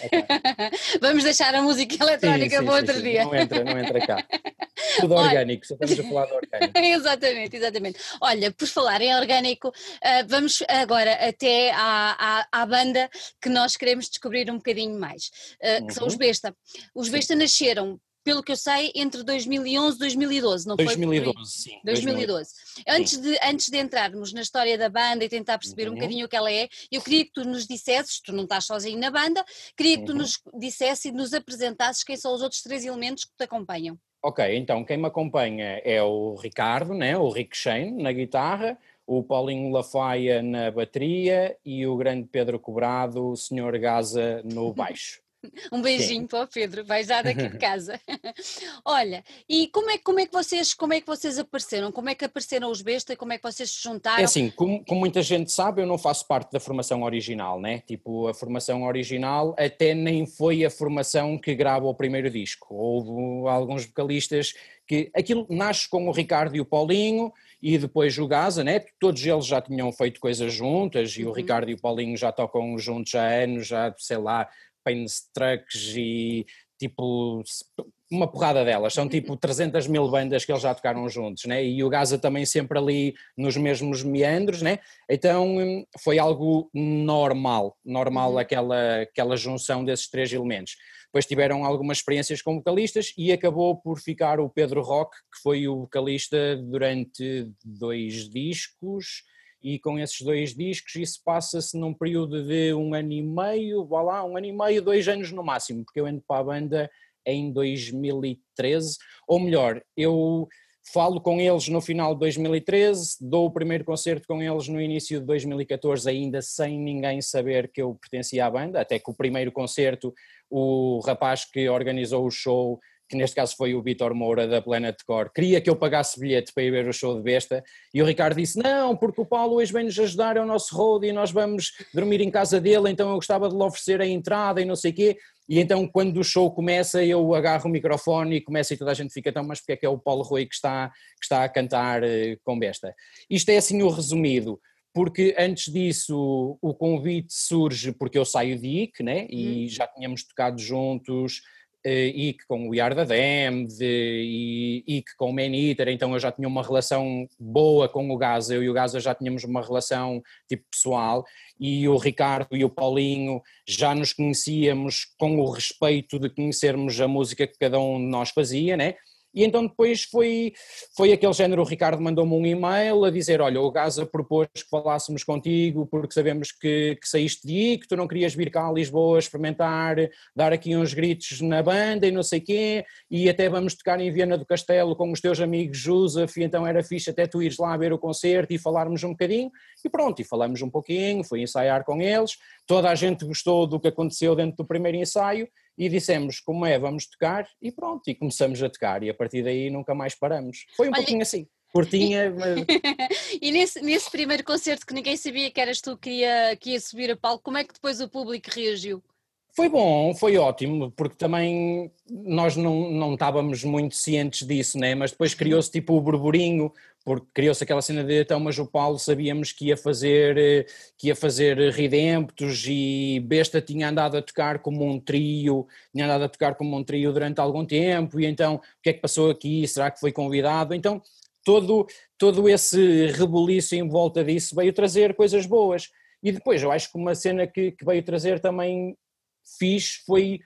Vamos deixar a música eletrónica para outro dia. Não entra cá. Tudo orgânico, só estamos a falar de orgânico. Exatamente. Olha, por falar em orgânico, vamos agora até à banda que nós queremos descobrir um bocadinho mais, que são os Besta. Os Besta nasceram, pelo que eu sei, entre 2011 e 2012, não foi? 2012. Antes de entrarmos na história da banda e tentar perceber um bocadinho o que ela é, eu queria que tu nos dissesses, tu não estás sozinho na banda, queria que tu nos dissesses e nos apresentasses quem são os outros três elementos que te acompanham. Ok, então quem me acompanha é o Ricardo, né? O Rick Shane na guitarra, o Paulinho Lafaia na bateria e o grande Pedro Cobrado, o Sr. Gaza no baixo. Um beijinho para o Pedro, vai já daqui de casa. Olha, e como é que vocês apareceram? Como é que apareceram os Besta e como é que vocês se juntaram? É assim, como muita gente sabe, eu não faço parte da formação original, né? Tipo, a formação original até nem foi a formação que grava o primeiro disco. Houve alguns vocalistas que... Aquilo nasce com o Ricardo e o Paulinho e depois o Gaza, né? Todos eles já tinham feito coisas juntas e o Ricardo e o Paulinho já tocam juntos há anos, já sei lá... Trucks e tipo uma porrada delas, são tipo 300.000 bandas que eles já tocaram juntos, né? E o Gaza também sempre ali nos mesmos meandros, né? Então foi algo normal aquela junção desses três elementos. Depois tiveram algumas experiências com vocalistas e acabou por ficar o Pedro Roque, que foi o vocalista durante 2 discos. E com esses 2 discos isso passa-se num período de 1 ano e meio, vá lá, 1 ano e meio, 2 anos no máximo, porque eu entro para a banda em 2013, ou melhor, eu falo com eles no final de 2013, dou o primeiro concerto com eles no início de 2014, ainda sem ninguém saber que eu pertencia à banda, até que o primeiro concerto, o rapaz que organizou o show, que neste caso foi o Vítor Moura da Planet Core, queria que eu pagasse bilhete para ir ver o show de Besta e o Ricardo disse não, porque o Paulo hoje vem-nos ajudar ao nosso road e nós vamos dormir em casa dele, então eu gostava de lhe oferecer a entrada e não sei o quê. E então quando o show começa eu agarro o microfone e começa e toda a gente fica tão, mas porque é que é o Paulo Rui que está a cantar com Besta? Isto é assim o resumido. Porque antes disso o convite surge porque eu saio de Ike, né? E já tínhamos tocado juntos, Ike com We Are The Damned e Ike com Man Eater, então eu já tinha uma relação boa com o Gaza, eu e o Gaza já tínhamos uma relação tipo pessoal e o Ricardo e o Paulinho já nos conhecíamos com o respeito de conhecermos a música que cada um de nós fazia, né? E então depois foi aquele género, o Ricardo mandou-me um e-mail a dizer, olha, o Gaza propôs que falássemos contigo porque sabemos que saíste de aí, que tu não querias vir cá a Lisboa experimentar, dar aqui uns gritos na banda e não sei quê, e até vamos tocar em Viana do Castelo com os teus amigos Joseph, e então era fixe até tu ires lá ver o concerto e falarmos um bocadinho, e pronto, e falamos um pouquinho, fui ensaiar com eles, toda a gente gostou do que aconteceu dentro do primeiro ensaio, e dissemos como é, vamos tocar e pronto, e começamos a tocar e a partir daí nunca mais paramos. Foi um pouquinho assim, curtinha, mas... E nesse primeiro concerto que ninguém sabia que eras tu que ia subir a palco, como é que depois o público reagiu? Foi bom, foi ótimo, porque também nós não estávamos muito cientes disso, né? Mas depois criou-se tipo o burburinho, porque criou-se aquela cena de então, mas o Paulo sabíamos que ia fazer Redemptos e Besta tinha andado a tocar como um trio durante algum tempo, e então o que é que passou aqui, será que foi convidado? Então todo esse rebuliço em volta disso veio trazer coisas boas. E depois eu acho que uma cena que veio trazer também fixe foi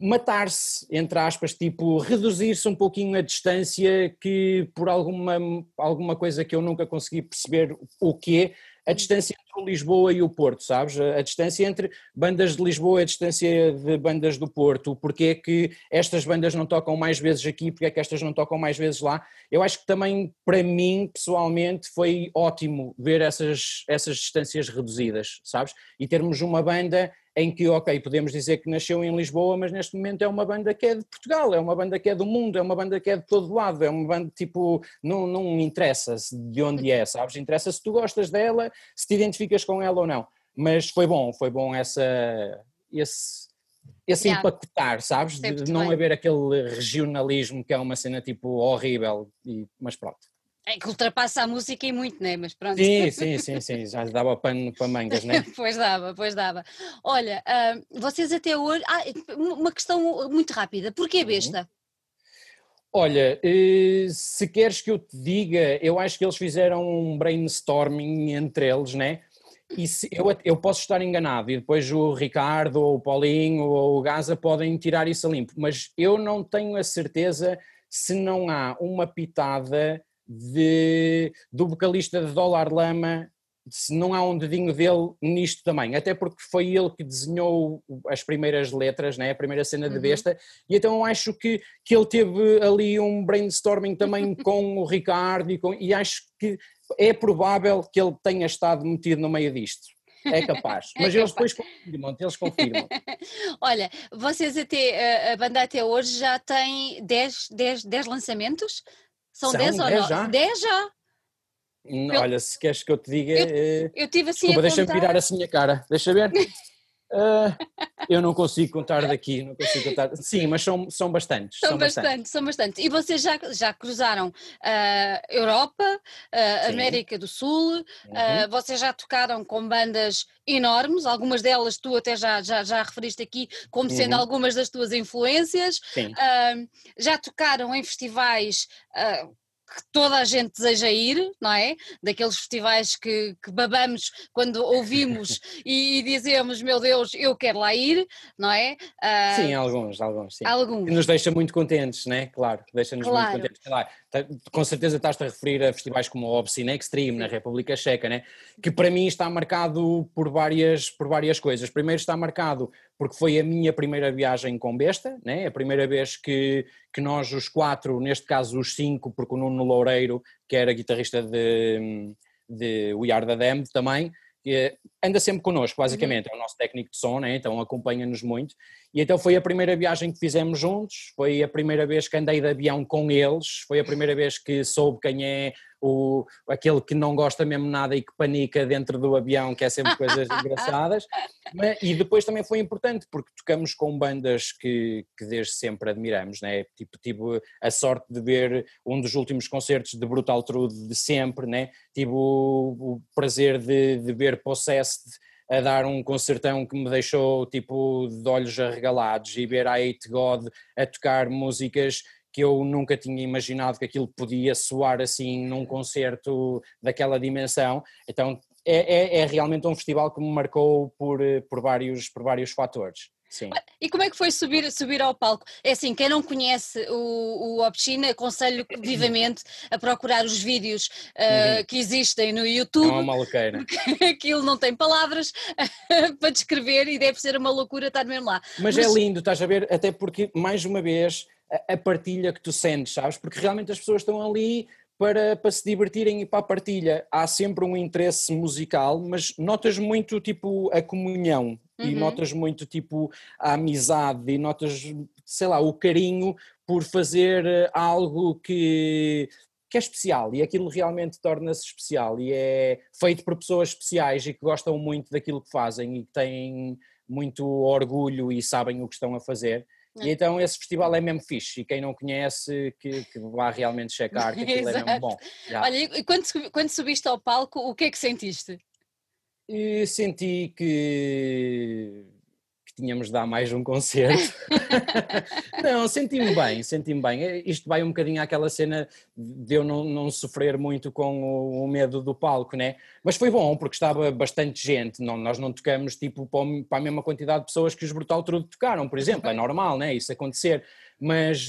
matar-se, entre aspas, tipo reduzir-se um pouquinho a distância que por alguma coisa que eu nunca consegui perceber o que é, a distância entre Lisboa e o Porto, sabes? A distância entre bandas de Lisboa e a distância de bandas do Porto, porque é que estas bandas não tocam mais vezes aqui, porque é que estas não tocam mais vezes lá. Eu acho que também, para mim, pessoalmente, foi ótimo ver essas distâncias reduzidas, sabes? E termos uma banda em que, ok, podemos dizer que nasceu em Lisboa, mas neste momento é uma banda que é de Portugal, é uma banda que é do mundo, é uma banda que é de todo lado, é uma banda tipo, não interessa-se de onde é, sabes? Interessa se tu gostas dela, se te identificas com ela ou não. Mas foi bom esse empacotar, sabes? De não haver aquele regionalismo que é uma cena tipo horrível, mas pronto. É que ultrapassa a música e muito, não é? Mas pronto. Sim, já dava pano para mangas, não é? Pois dava. Olha, vocês até hoje... uma questão muito rápida, porquê Besta? Olha, se queres que eu te diga, eu acho que eles fizeram um brainstorming entre eles, não é? E eu posso estar enganado, e depois o Ricardo, ou o Paulinho, ou o Gaza podem tirar isso a limpo, mas eu não tenho a certeza se não há uma pitada... do vocalista de Dólar Lama, se não há um dedinho dele nisto também, até porque foi ele que desenhou as primeiras letras, né? A primeira cena de Besta, e então eu acho que ele teve ali um brainstorming também com o Ricardo e acho que é provável que ele tenha estado metido no meio disto. É capaz, mas eles depois confirmam. Olha, vocês a banda até hoje já tem 10 lançamentos? São 10 ou 9? 10 já? Olha, se queres que eu te diga... Eu tive assim desculpa, a deixa-me virar assim a minha cara. Deixa ver. Eu não consigo contar daqui. Não consigo contar. Sim, mas são bastantes. São bastantes. E vocês já cruzaram a Europa, América do Sul. Vocês já tocaram com bandas enormes. Algumas delas tu até já referiste aqui como sendo algumas das tuas influências. Sim. Já tocaram em festivais que toda a gente deseja ir, não é? Daqueles festivais que babamos quando ouvimos e dizemos, meu Deus, eu quero lá ir, não é? Sim, alguns, sim. Alguns. Que nos deixa muito contentes, não é? Claro, deixa-nos muito contentes. Sei lá, com certeza estás-te a referir a festivais como o Obscene Extreme, na República Checa, né? Que para mim está marcado por várias coisas. Primeiro está marcado porque foi a minha primeira viagem com Besta, né? A primeira vez que nós os 4, neste caso os 5, porque o Nuno Loureiro, que era guitarrista de We Are The Damned também, anda sempre connosco, basicamente, é o nosso técnico de som, né? Então acompanha-nos muito, e então foi a primeira viagem que fizemos juntos, foi a primeira vez que andei de avião com eles, foi a primeira vez que soube quem é aquele que não gosta mesmo nada e que panica dentro do avião, que é sempre coisas engraçadas, e depois também foi importante porque tocamos com bandas que desde sempre admiramos, né? Tipo, tive a sorte de ver um dos últimos concertos de Brutal Truth de sempre, né? Tive o prazer de ver Possessed a dar um concertão que me deixou tipo de olhos arregalados e ver a Hate God a tocar músicas que eu nunca tinha imaginado que aquilo podia soar assim num concerto daquela dimensão. Então é realmente um festival que me marcou por vários fatores. Sim. E como é que foi subir ao palco? É assim, quem não conhece o Obscene, aconselho vivamente a procurar os vídeos que existem no YouTube. É uma maluqueira. Aquilo não tem palavras para descrever e deve ser uma loucura estar mesmo lá. Mas é lindo, estás a ver, até porque, mais uma vez, a partilha que tu sentes, sabes? Porque realmente as pessoas estão ali... Para se divertirem e para a partilha. Há sempre um interesse musical, mas notas muito tipo a comunhão e notas muito tipo a amizade e notas, sei lá, o carinho por fazer algo que é especial, e aquilo realmente torna-se especial e é feito por pessoas especiais e que gostam muito daquilo que fazem e que têm muito orgulho e sabem o que estão a fazer. E então esse festival é mesmo fixe, e quem não conhece que vá realmente checar, que aquilo é mesmo bom. Já. Olha, e quando subiste ao palco, o que é que sentiste? E senti que tínhamos de dar mais um concerto. Não, senti-me bem. Isto vai um bocadinho àquela cena de eu não sofrer muito com o medo do palco, né? Mas foi bom, porque estava bastante gente. Não, nós não tocamos tipo para a mesma quantidade de pessoas que os Brutal Truth tocaram, por exemplo. É normal, né? Isso acontecer. Mas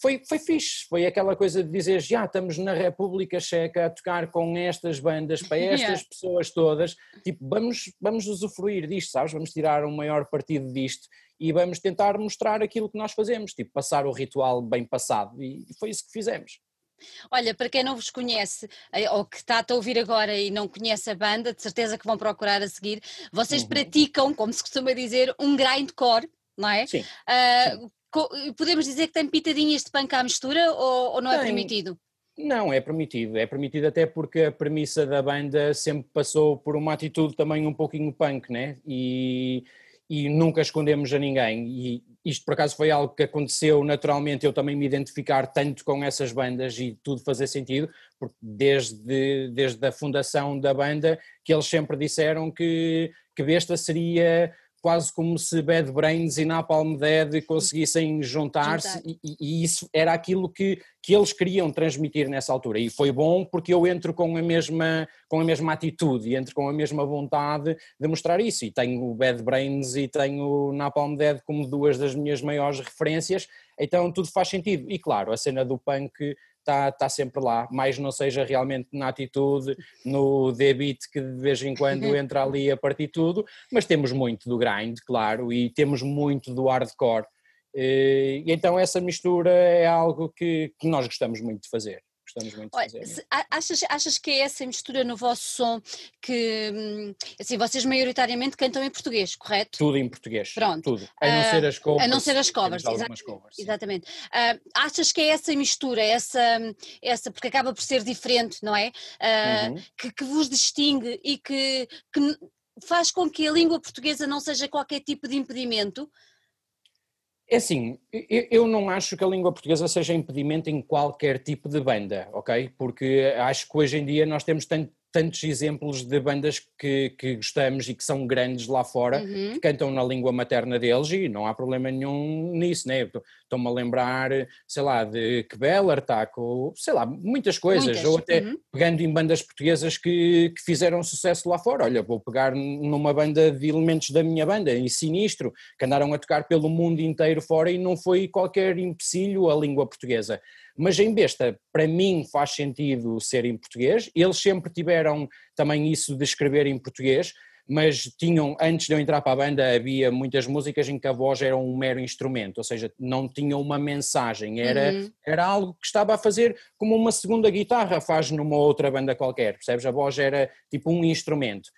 foi fixe, foi aquela coisa de dizer, já estamos na República Checa a tocar com estas bandas, para estas pessoas todas, tipo, vamos usufruir disto, sabes, vamos tirar o maior partido disto e vamos tentar mostrar aquilo que nós fazemos, tipo, passar o ritual bem passado, e foi isso que fizemos. Olha, para quem não vos conhece ou que está a ouvir agora e não conhece a banda, de certeza que vão procurar a seguir, vocês praticam, como se costuma dizer, um grindcore, não é? Sim. Sim. Podemos dizer que tem pitadinhas de punk à mistura ou não é permitido? Não, é permitido. É permitido até porque a premissa da banda sempre passou por uma atitude também um pouquinho punk, né? E nunca escondemos a ninguém. E isto por acaso foi algo que aconteceu naturalmente, eu também me identificar tanto com essas bandas e tudo fazer sentido, porque desde a fundação da banda que eles sempre disseram que Besta seria... quase como se Bad Brains e Napalm Dead conseguissem juntar-se, e isso era aquilo que eles queriam transmitir nessa altura, e foi bom porque eu entro com a mesma atitude, entro com a mesma vontade de mostrar isso, e tenho o Bad Brains e tenho o Napalm Dead como duas das minhas maiores referências, então tudo faz sentido, e claro, a cena do punk está sempre lá, mais não seja realmente na atitude, no debit que de vez em quando entra ali a partir tudo, mas temos muito do grind, claro, e temos muito do hardcore, e então essa mistura é algo que nós gostamos muito de fazer. Achas que é essa mistura no vosso som que, assim, vocês maioritariamente cantam em português, correto? Tudo em português, pronto. Tudo, a não ser as covers. A não ser as covers, exatamente. Achas que é essa mistura, essa porque acaba por ser diferente, não é? Que vos distingue e que faz com que a língua portuguesa não seja qualquer tipo de impedimento? É assim, eu não acho que a língua portuguesa seja impedimento em qualquer tipo de banda, ok? Porque acho que hoje em dia nós temos tantos exemplos de bandas que gostamos e que são grandes lá fora, que cantam na língua materna deles e não há problema nenhum nisso, né? Estou-me a lembrar, sei lá, de Kebeler, Taco, sei lá, muitas coisas, ou até pegando em bandas portuguesas que fizeram sucesso lá fora. Olha, vou pegar numa banda de elementos da minha banda, em Sinistro, que andaram a tocar pelo mundo inteiro fora e não foi qualquer empecilho a língua portuguesa. Mas em Besta, para mim, faz sentido ser em português. Eles sempre tiveram também isso de escrever em português, mas tinham, antes de eu entrar para a banda, havia muitas músicas em que a voz era um mero instrumento, ou seja, não tinha uma mensagem, era algo que estava a fazer como uma segunda guitarra faz numa outra banda qualquer, percebes? A voz era tipo um instrumento.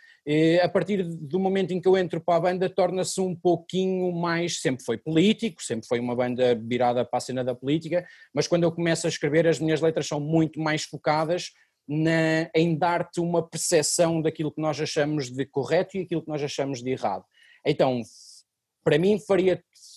A partir do momento em que eu entro para a banda torna-se um pouquinho mais, sempre foi político, sempre foi uma banda virada para a cena da política, mas quando eu começo a escrever as minhas letras são muito mais focadas em dar-te uma percepção daquilo que nós achamos de correto e aquilo que nós achamos de errado. Então, para mim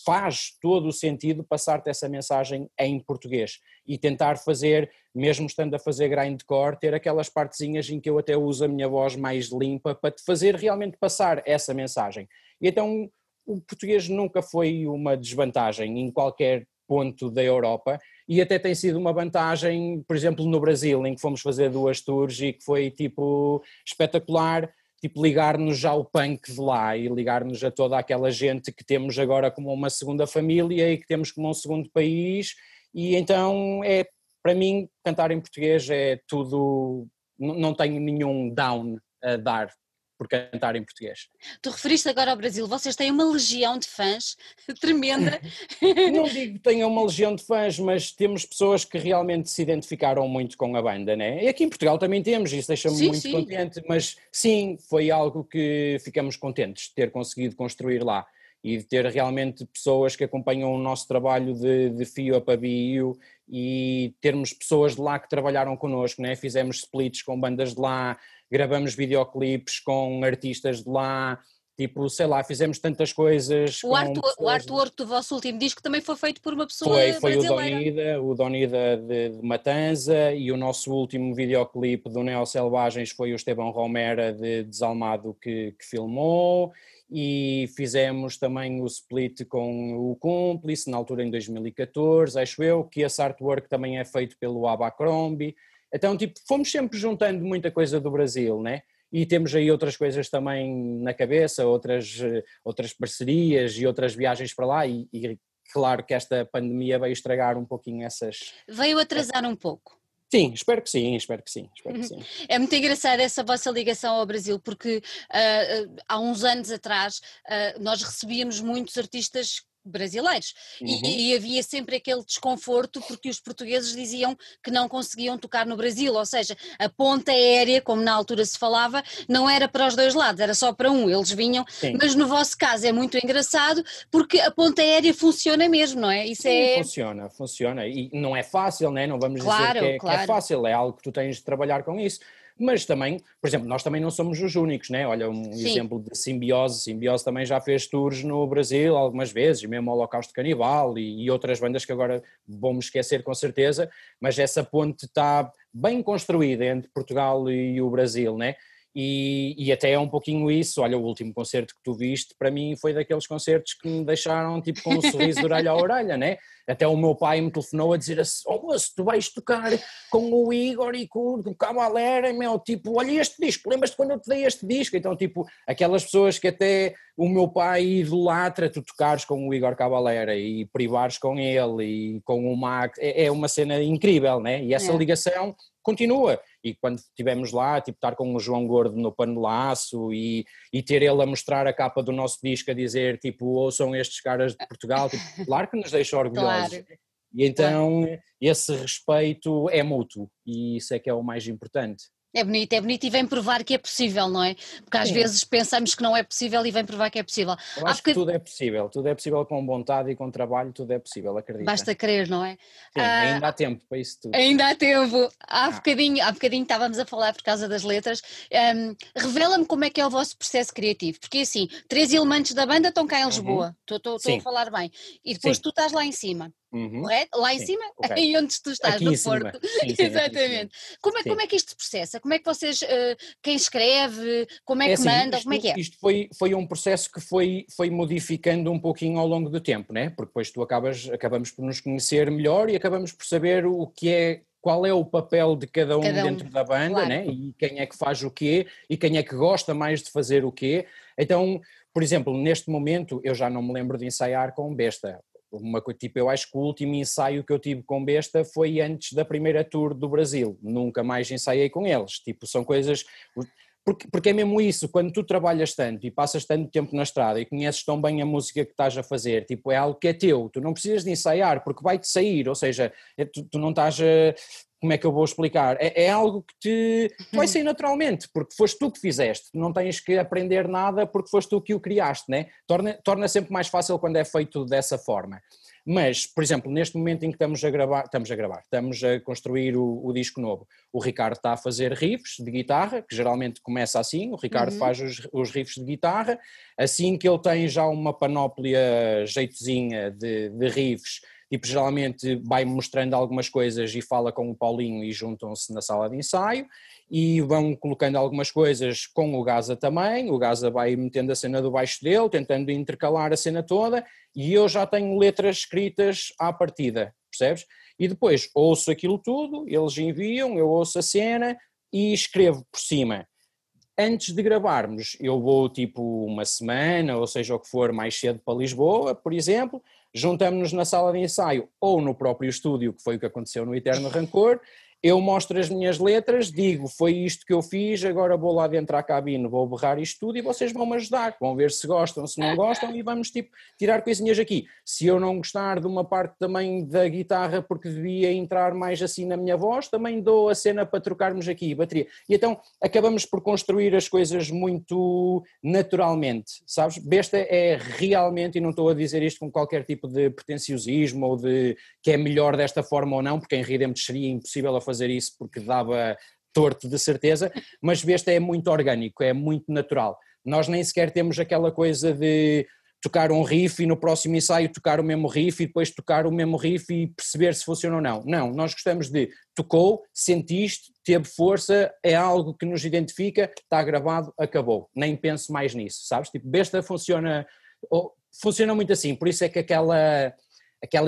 faz todo o sentido passar-te essa mensagem em português e tentar fazer, mesmo estando a fazer grindcore, ter aquelas partezinhas em que eu até uso a minha voz mais limpa para te fazer realmente passar essa mensagem. E então o português nunca foi uma desvantagem em qualquer ponto da Europa e até tem sido uma vantagem, por exemplo, no Brasil, em que fomos fazer 2 tours e que foi tipo espetacular. Tipo, ligar-nos já ao punk de lá e ligar-nos a toda aquela gente que temos agora como uma segunda família e que temos como um segundo país, e então para mim cantar em português é tudo, não tenho nenhum down a dar por cantar em português. Tu referiste agora ao Brasil, vocês têm uma legião de fãs tremenda. Não digo que tenham uma legião de fãs, mas temos pessoas que realmente se identificaram muito com a banda, né? E aqui em Portugal também temos, isso deixa-me muito contente, mas sim, foi algo que ficamos contentes de ter conseguido construir lá e de ter realmente pessoas que acompanham o nosso trabalho de fio a pavio e termos pessoas de lá que trabalharam connosco, né? Fizemos splits com bandas de lá, gravamos videoclipes com artistas de lá, Tipo, sei lá, fizemos tantas coisas. O artwork do vosso último disco também foi feito por uma pessoa brasileira. Foi o Donida de Matanza, e o nosso último videoclipe do Neo Selvagens foi o Estevão Romera de Desalmado que filmou, e fizemos também o split com o Cúmplice, na altura em 2014, acho eu, que esse artwork também é feito pelo Abercrombie. Então, tipo, fomos sempre juntando muita coisa do Brasil, né? E temos aí outras coisas também na cabeça, outras parcerias e outras viagens para lá, e claro que esta pandemia veio estragar um pouquinho essas... Veio atrasar um pouco. Sim, espero que sim. É muito engraçada essa vossa ligação ao Brasil, porque há uns anos atrás nós recebíamos muitos artistas brasileiros, uhum. e havia sempre aquele desconforto porque os portugueses diziam que não conseguiam tocar no Brasil, ou seja, a ponta aérea, como na altura se falava, não era para os dois lados, era só para um, eles vinham, sim. Mas no vosso caso é muito engraçado porque a ponta aérea funciona mesmo, não é? Isso é... Funciona, e não é fácil, não é? Não vamos dizer que é, claro. Que é fácil, é algo que tu tens de trabalhar com isso. Mas também, por exemplo, nós também não somos os únicos, né? Olha, Sim. exemplo de Simbiose também já fez tours no Brasil algumas vezes, mesmo Holocausto Canibal e outras bandas que agora vamos esquecer com certeza, mas essa ponte está bem construída entre Portugal e o Brasil, né? E até é um pouquinho isso. Olha, o último concerto que tu viste, para mim, foi daqueles concertos que me deixaram tipo com um sorriso de orelha a orelha, né? Até o meu pai me telefonou a dizer assim: "Oh, moço, tu vais tocar com o Igor e com o Cavalera, meu, tipo, olha este disco, lembras-te quando eu te dei este disco?" Então, tipo, aquelas pessoas que até o meu pai idolatra, tu tocares com o Igor Cavalera e privares com ele e com o Max, é uma cena incrível, né? E essa ligação continua. E quando estivemos lá, tipo, estar com o João Gordo no panelaço e ter ele a mostrar a capa do nosso disco a dizer, tipo, ouçam estes caras de Portugal, tipo, claro que nos deixa orgulhosos. Claro. E então esse respeito é mútuo, e isso é que é o mais importante. É bonito e vem provar que é possível, não é? Porque às vezes pensamos que não é possível e vem provar que é possível. Eu acho que tudo é possível com vontade e com trabalho, tudo é possível, acredita. Basta crer, não é? Sim, ainda há tempo para isso tudo. Ainda há tempo. Há bocadinho estávamos a falar por causa das letras. Revela-me como é que é o vosso processo criativo, porque assim, 3 elementos da banda estão cá em Lisboa, estou a falar bem, e depois tu estás lá em cima. Uhum. Correto? Lá em cima, aí onde tu estás, aqui no Porto. Sim, exatamente. Como é que isto processa? Como é que vocês, quem escreve, como é que assim, manda, como é que é? Isto foi um processo que foi modificando um pouquinho ao longo do tempo, né? Porque depois acabamos por nos conhecer melhor e acabamos por saber o que é, qual é o papel de cada um dentro da banda, claro. Né? E quem é que faz o quê e quem é que gosta mais de fazer o quê. Então, por exemplo, neste momento eu já não me lembro de ensaiar com Besta. Tipo, eu acho que o último ensaio que eu tive com Besta foi antes da primeira tour do Brasil, nunca mais ensaiei com eles, tipo, são coisas, porque é mesmo isso, quando tu trabalhas tanto e passas tanto tempo na estrada e conheces tão bem a música que estás a fazer, tipo, é algo que é teu, tu não precisas de ensaiar porque vai-te sair, ou seja, tu não estás a... Como é que eu vou explicar? É algo que te vai sair naturalmente, porque foste tu que fizeste, não tens que aprender nada porque foste tu que o criaste, né? Torna sempre mais fácil quando é feito dessa forma. Mas, por exemplo, neste momento em que estamos a construir o disco novo, o Ricardo está a fazer riffs de guitarra, que geralmente começa assim, o Ricardo faz os riffs de guitarra, assim que ele tem já uma panóplia jeitozinha de riffs, tipo, geralmente vai mostrando algumas coisas e fala com o Paulinho e juntam-se na sala de ensaio e vão colocando algumas coisas com o Gaza também, o Gaza vai metendo a cena do baixo dele, tentando intercalar a cena toda, e eu já tenho letras escritas à partida, percebes? E depois ouço aquilo tudo, eles enviam, eu ouço a cena e escrevo por cima. Antes de gravarmos, eu vou tipo uma semana, ou seja o que for, mais cedo para Lisboa, por exemplo, juntamos-nos na sala de ensaio ou no próprio estúdio, que foi o que aconteceu no Eterno Rancor, eu mostro as minhas letras, digo, foi isto que eu fiz, agora vou lá dentro à cabine, vou berrar isto tudo e vocês vão-me ajudar, vão ver se gostam, se não gostam e vamos tipo tirar coisinhas aqui. Se eu não gostar de uma parte também da guitarra porque devia entrar mais assim na minha voz, também dou a cena para trocarmos aqui, bateria. E então acabamos por construir as coisas muito naturalmente, sabes? Besta é realmente, e não estou a dizer isto com qualquer tipo de pretenciosismo ou de que é melhor desta forma ou não, porque em Redemptos seria impossível a fazer isso porque dava torto de certeza, mas Besta é muito orgânico, é muito natural. Nós nem sequer temos aquela coisa de tocar um riff e no próximo ensaio tocar o mesmo riff e depois tocar o mesmo riff e perceber se funciona ou não. Não, nós gostamos de tocou, sentiste, teve força, é algo que nos identifica, está gravado, acabou. Nem penso mais nisso, sabes? Tipo, Besta funciona, funciona muito assim, por isso é que aquela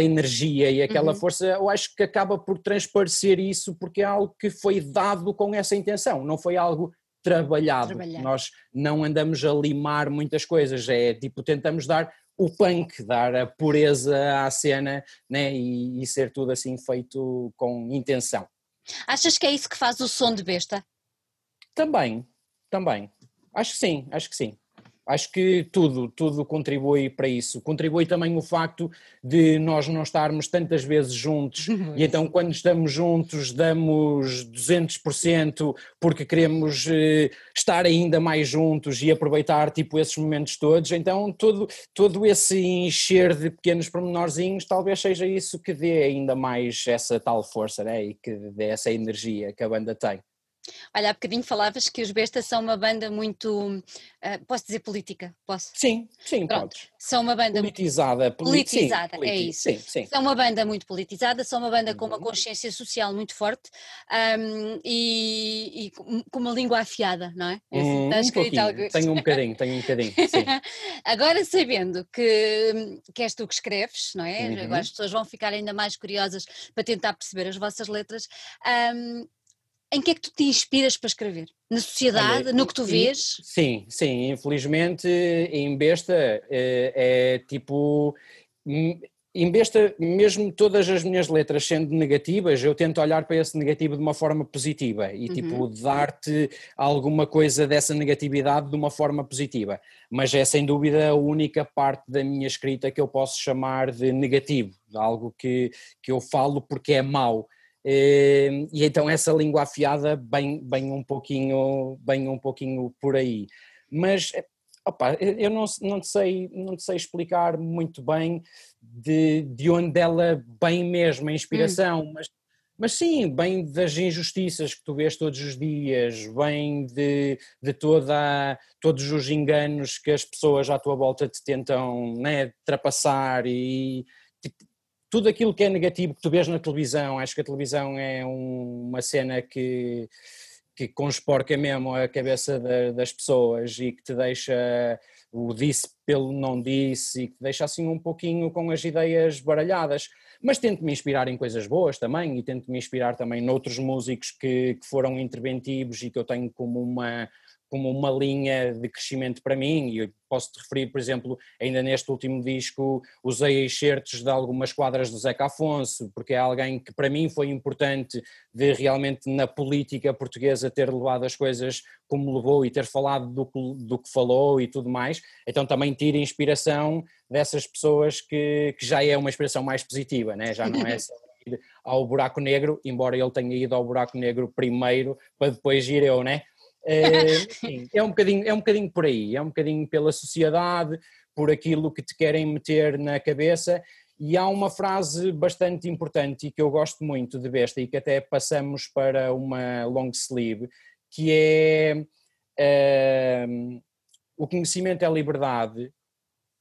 energia e aquela força, eu acho que acaba por transparecer isso, porque é algo que foi dado com essa intenção, não foi algo trabalhado. Nós não andamos a limar muitas coisas, é tipo, tentamos dar o punk, dar a pureza à cena, né? E ser tudo assim feito com intenção. Achas que é isso que faz o som de Besta? Também. Acho que sim. Acho que tudo contribui para isso. Contribui também o facto de nós não estarmos tantas vezes juntos e então quando estamos juntos damos 200% porque queremos estar ainda mais juntos e aproveitar tipo esses momentos todos. Então todo esse encher de pequenos pormenorzinhos talvez seja isso que dê ainda mais essa tal força, né? E que dê essa energia que a banda tem. Olha, há bocadinho falavas que os Besta são uma banda muito, posso dizer política? Posso? Sim, podes. São uma banda politizada, sim, é isso. Sim. São uma banda muito politizada, são uma banda com uma consciência social muito forte e com uma língua afiada, não é? Está escrito algo. Tenho um bocadinho, sim. Agora, sabendo que és tu que escreves, não é? Agora as pessoas vão ficar ainda mais curiosas para tentar perceber as vossas letras. Em que é que tu te inspiras para escrever? Na sociedade, no que tu vês? Sim, infelizmente em Besta é tipo... Em Besta, mesmo todas as minhas letras sendo negativas, eu tento olhar para esse negativo de uma forma positiva e tipo dar-te alguma coisa dessa negatividade de uma forma positiva, mas é sem dúvida a única parte da minha escrita que eu posso chamar de negativo, algo que eu falo porque é mau. E então essa língua afiada bem um pouquinho por aí, mas eu não sei explicar muito bem de onde ela vem mesmo a inspiração, mas sim, vem das injustiças que tu vês todos os dias, vem de todos os enganos que as pessoas à tua volta te tentam, né, trapassar e tipo, tudo aquilo que é negativo que tu vês na televisão. Acho que a televisão é uma cena que consporca mesmo a cabeça das pessoas e que te deixa o disse pelo não disse e que te deixa assim um pouquinho com as ideias baralhadas. Mas tento-me inspirar em coisas boas também e tento-me inspirar também noutros músicos que foram interventivos e que eu tenho como uma linha de crescimento para mim, e eu posso-te referir, por exemplo, ainda neste último disco usei excertos de algumas quadras do Zeca Afonso, porque é alguém que para mim foi importante de realmente na política portuguesa ter levado as coisas como levou e ter falado do que falou e tudo mais, então também tiro inspiração dessas pessoas que já é uma inspiração mais positiva, né? Já não é só ir ao buraco negro, embora ele tenha ido ao buraco negro primeiro para depois ir eu, né? Sim, é um bocadinho por aí, é um bocadinho pela sociedade, por aquilo que te querem meter na cabeça. E há uma frase bastante importante e que eu gosto muito de Besta e que até passamos para uma long sleeve, que é o conhecimento é liberdade.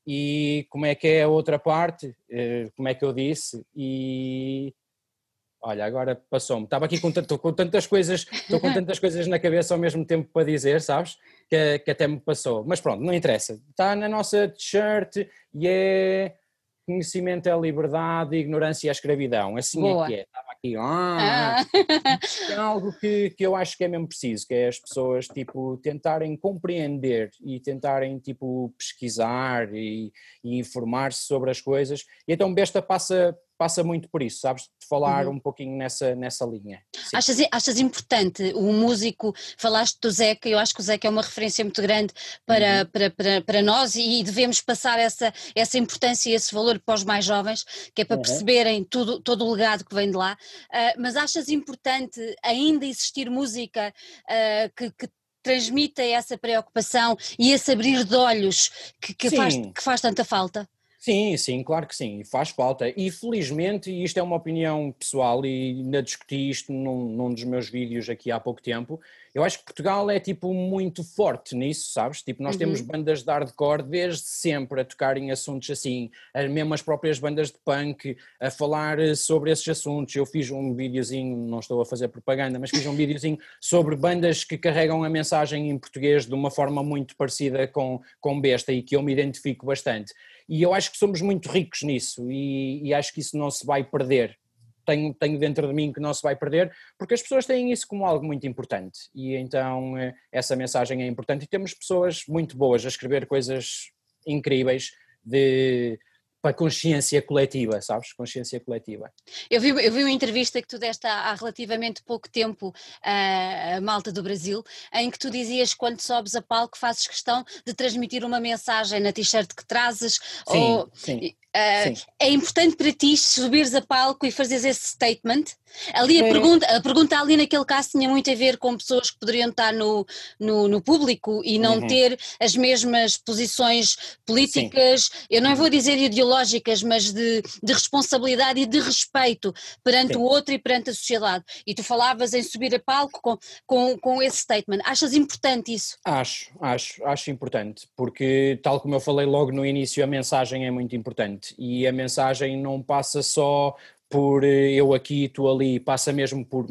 E como é que é a outra parte? Como é que eu disse? E... Olha, agora passou-me. Estava aqui com tantas coisas na cabeça ao mesmo tempo para dizer, sabes? Que até me passou. Mas pronto, não interessa. Está na nossa t-shirt e é conhecimento é liberdade, ignorância é escravidão. Assim Boa. É que é. Estava aqui. É algo que eu acho que é mesmo preciso, que é as pessoas tipo, tentarem compreender e tentarem tipo, pesquisar e informar-se sobre as coisas. E então Besta passa muito por isso, sabes? De falar um pouquinho nessa linha. Achas importante o músico, falaste do Zeca, eu acho que o Zeca é uma referência muito grande para nós e devemos passar essa importância e esse valor para os mais jovens, que é para perceberem todo o legado que vem de lá, mas achas importante ainda existir música que transmita essa preocupação e esse abrir de olhos que faz tanta falta? Sim, sim, claro que sim, faz falta. E felizmente, isto é uma opinião pessoal e ainda discuti isto num dos meus vídeos aqui há pouco tempo, eu acho que Portugal é tipo muito forte nisso, sabes? Tipo, nós temos bandas de hardcore desde sempre a tocar em assuntos assim, mesmo as próprias bandas de punk a falar sobre esses assuntos. Eu fiz um videozinho, não estou a fazer propaganda, mas fiz um videozinho sobre bandas que carregam a mensagem em português de uma forma muito parecida com Besta e que eu me identifico bastante. E eu acho que somos muito ricos nisso e acho que isso não se vai perder. Tenho dentro de mim que não se vai perder, porque as pessoas têm isso como algo muito importante e então essa mensagem é importante e temos pessoas muito boas a escrever coisas incríveis para consciência coletiva, sabes? Consciência coletiva. Eu vi uma entrevista que tu deste há relativamente pouco tempo à malta do Brasil, em que tu dizias que quando sobes a palco fazes questão de transmitir uma mensagem na t-shirt que trazes. Sim, ou, sim. É importante para ti subires a palco e fazeres esse statement? Ali a pergunta ali naquele caso tinha muito a ver com pessoas que poderiam estar no público e não ter as mesmas posições políticas, eu não vou dizer ideológicas, mas de responsabilidade e de respeito perante o outro e perante a sociedade. E tu falavas em subir a palco com esse statement. Achas importante isso? Acho importante, porque tal como eu falei logo no início, a mensagem é muito importante. E a mensagem não passa só por eu aqui e tu ali, passa mesmo por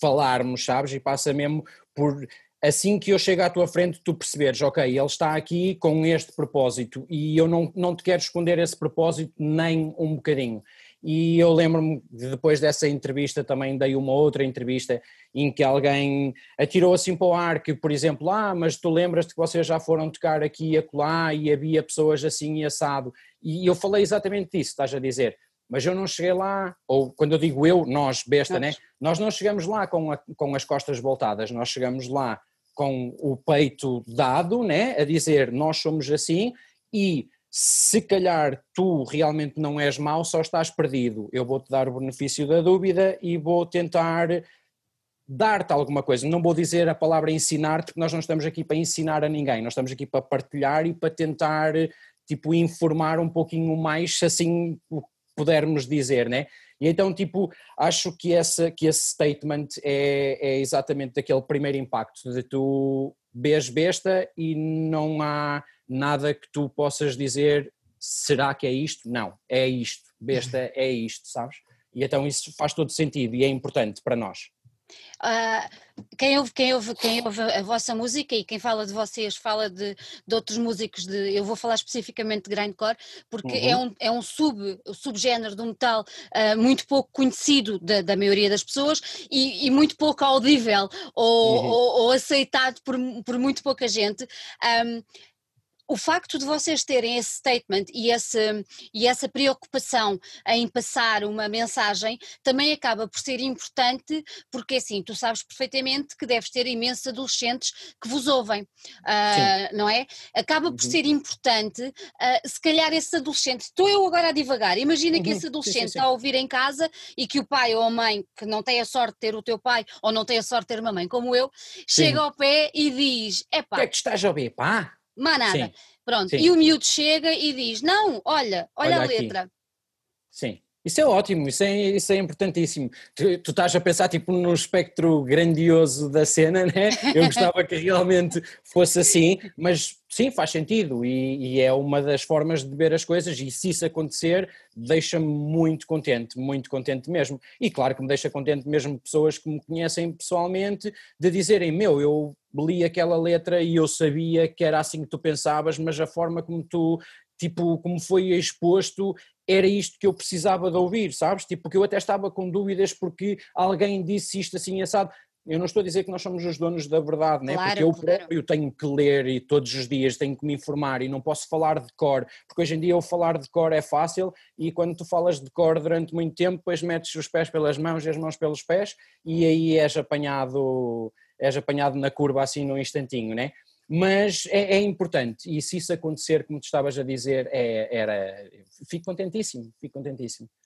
falarmos, sabes? E passa mesmo por, assim que eu chego à tua frente, tu perceberes, ok, ele está aqui com este propósito e eu não te quero esconder esse propósito nem um bocadinho. E eu lembro-me, depois dessa entrevista, também dei uma outra entrevista em que alguém atirou assim para o ar, que por exemplo, mas tu lembras-te que vocês já foram tocar aqui e acolá e havia pessoas assim e assado. E eu falei exatamente isso, estás a dizer, mas eu não cheguei lá, ou quando eu digo eu, nós, Besta, né? Nós não chegamos lá com as costas voltadas, nós chegamos lá com o peito dado, né? A dizer, nós somos assim e... se calhar tu realmente não és mau, só estás perdido. Eu vou-te dar o benefício da dúvida e vou tentar dar-te alguma coisa. Não vou dizer a palavra ensinar-te, porque nós não estamos aqui para ensinar a ninguém, nós estamos aqui para partilhar e para tentar, tipo, informar um pouquinho mais, assim pudermos dizer, né? E então, tipo, acho que esse statement é exatamente aquele primeiro impacto de tu vês Besta e não há... nada que tu possas dizer, será que é isto? Não, é isto, Besta é isto, sabes? E então isso faz todo sentido e é importante para nós. Quem ouve a vossa música e quem fala de vocês fala de outros músicos, eu vou falar especificamente de grindcore, porque é um subgénero do metal muito pouco conhecido da maioria das pessoas e muito pouco audível ou aceitado por muito pouca gente. O facto de vocês terem esse statement e essa preocupação em passar uma mensagem também acaba por ser importante, porque assim, tu sabes perfeitamente que deves ter imensos adolescentes que vos ouvem, não é? Acaba por ser importante, se calhar esse adolescente, estou eu agora a divagar, imagina que esse adolescente está a ouvir em casa e que o pai ou a mãe, que não tem a sorte de ter o teu pai ou não tem a sorte de ter uma mãe como eu, chega ao pé e diz, epá… O que é que estás a ouvir, pá? Mas nada, pronto, e o miúdo chega e diz, não, olha a letra aqui. Sim, isso é ótimo, isso é importantíssimo. Tu estás a pensar tipo no espectro grandioso da cena, né? Eu gostava que realmente fosse assim, mas sim, faz sentido e é uma das formas de ver as coisas e se isso acontecer deixa-me muito contente mesmo. E claro que me deixa contente mesmo pessoas que me conhecem pessoalmente de dizerem, eu li aquela letra e eu sabia que era assim que tu pensavas, mas a forma como tu, tipo, como foi exposto, era isto que eu precisava de ouvir, sabes? Tipo, que eu até estava com dúvidas porque alguém disse isto assim assado. Eu não estou a dizer que nós somos os donos da verdade, né? Claro, porque eu próprio tenho que ler e todos os dias tenho que me informar e não posso falar de cor, porque hoje em dia eu falar de cor é fácil e quando tu falas de cor durante muito tempo, depois metes os pés pelas mãos e as mãos pelos pés e aí és apanhado na curva assim num instantinho, né? Mas é importante e se isso acontecer, como tu estavas a dizer, fico contentíssimo.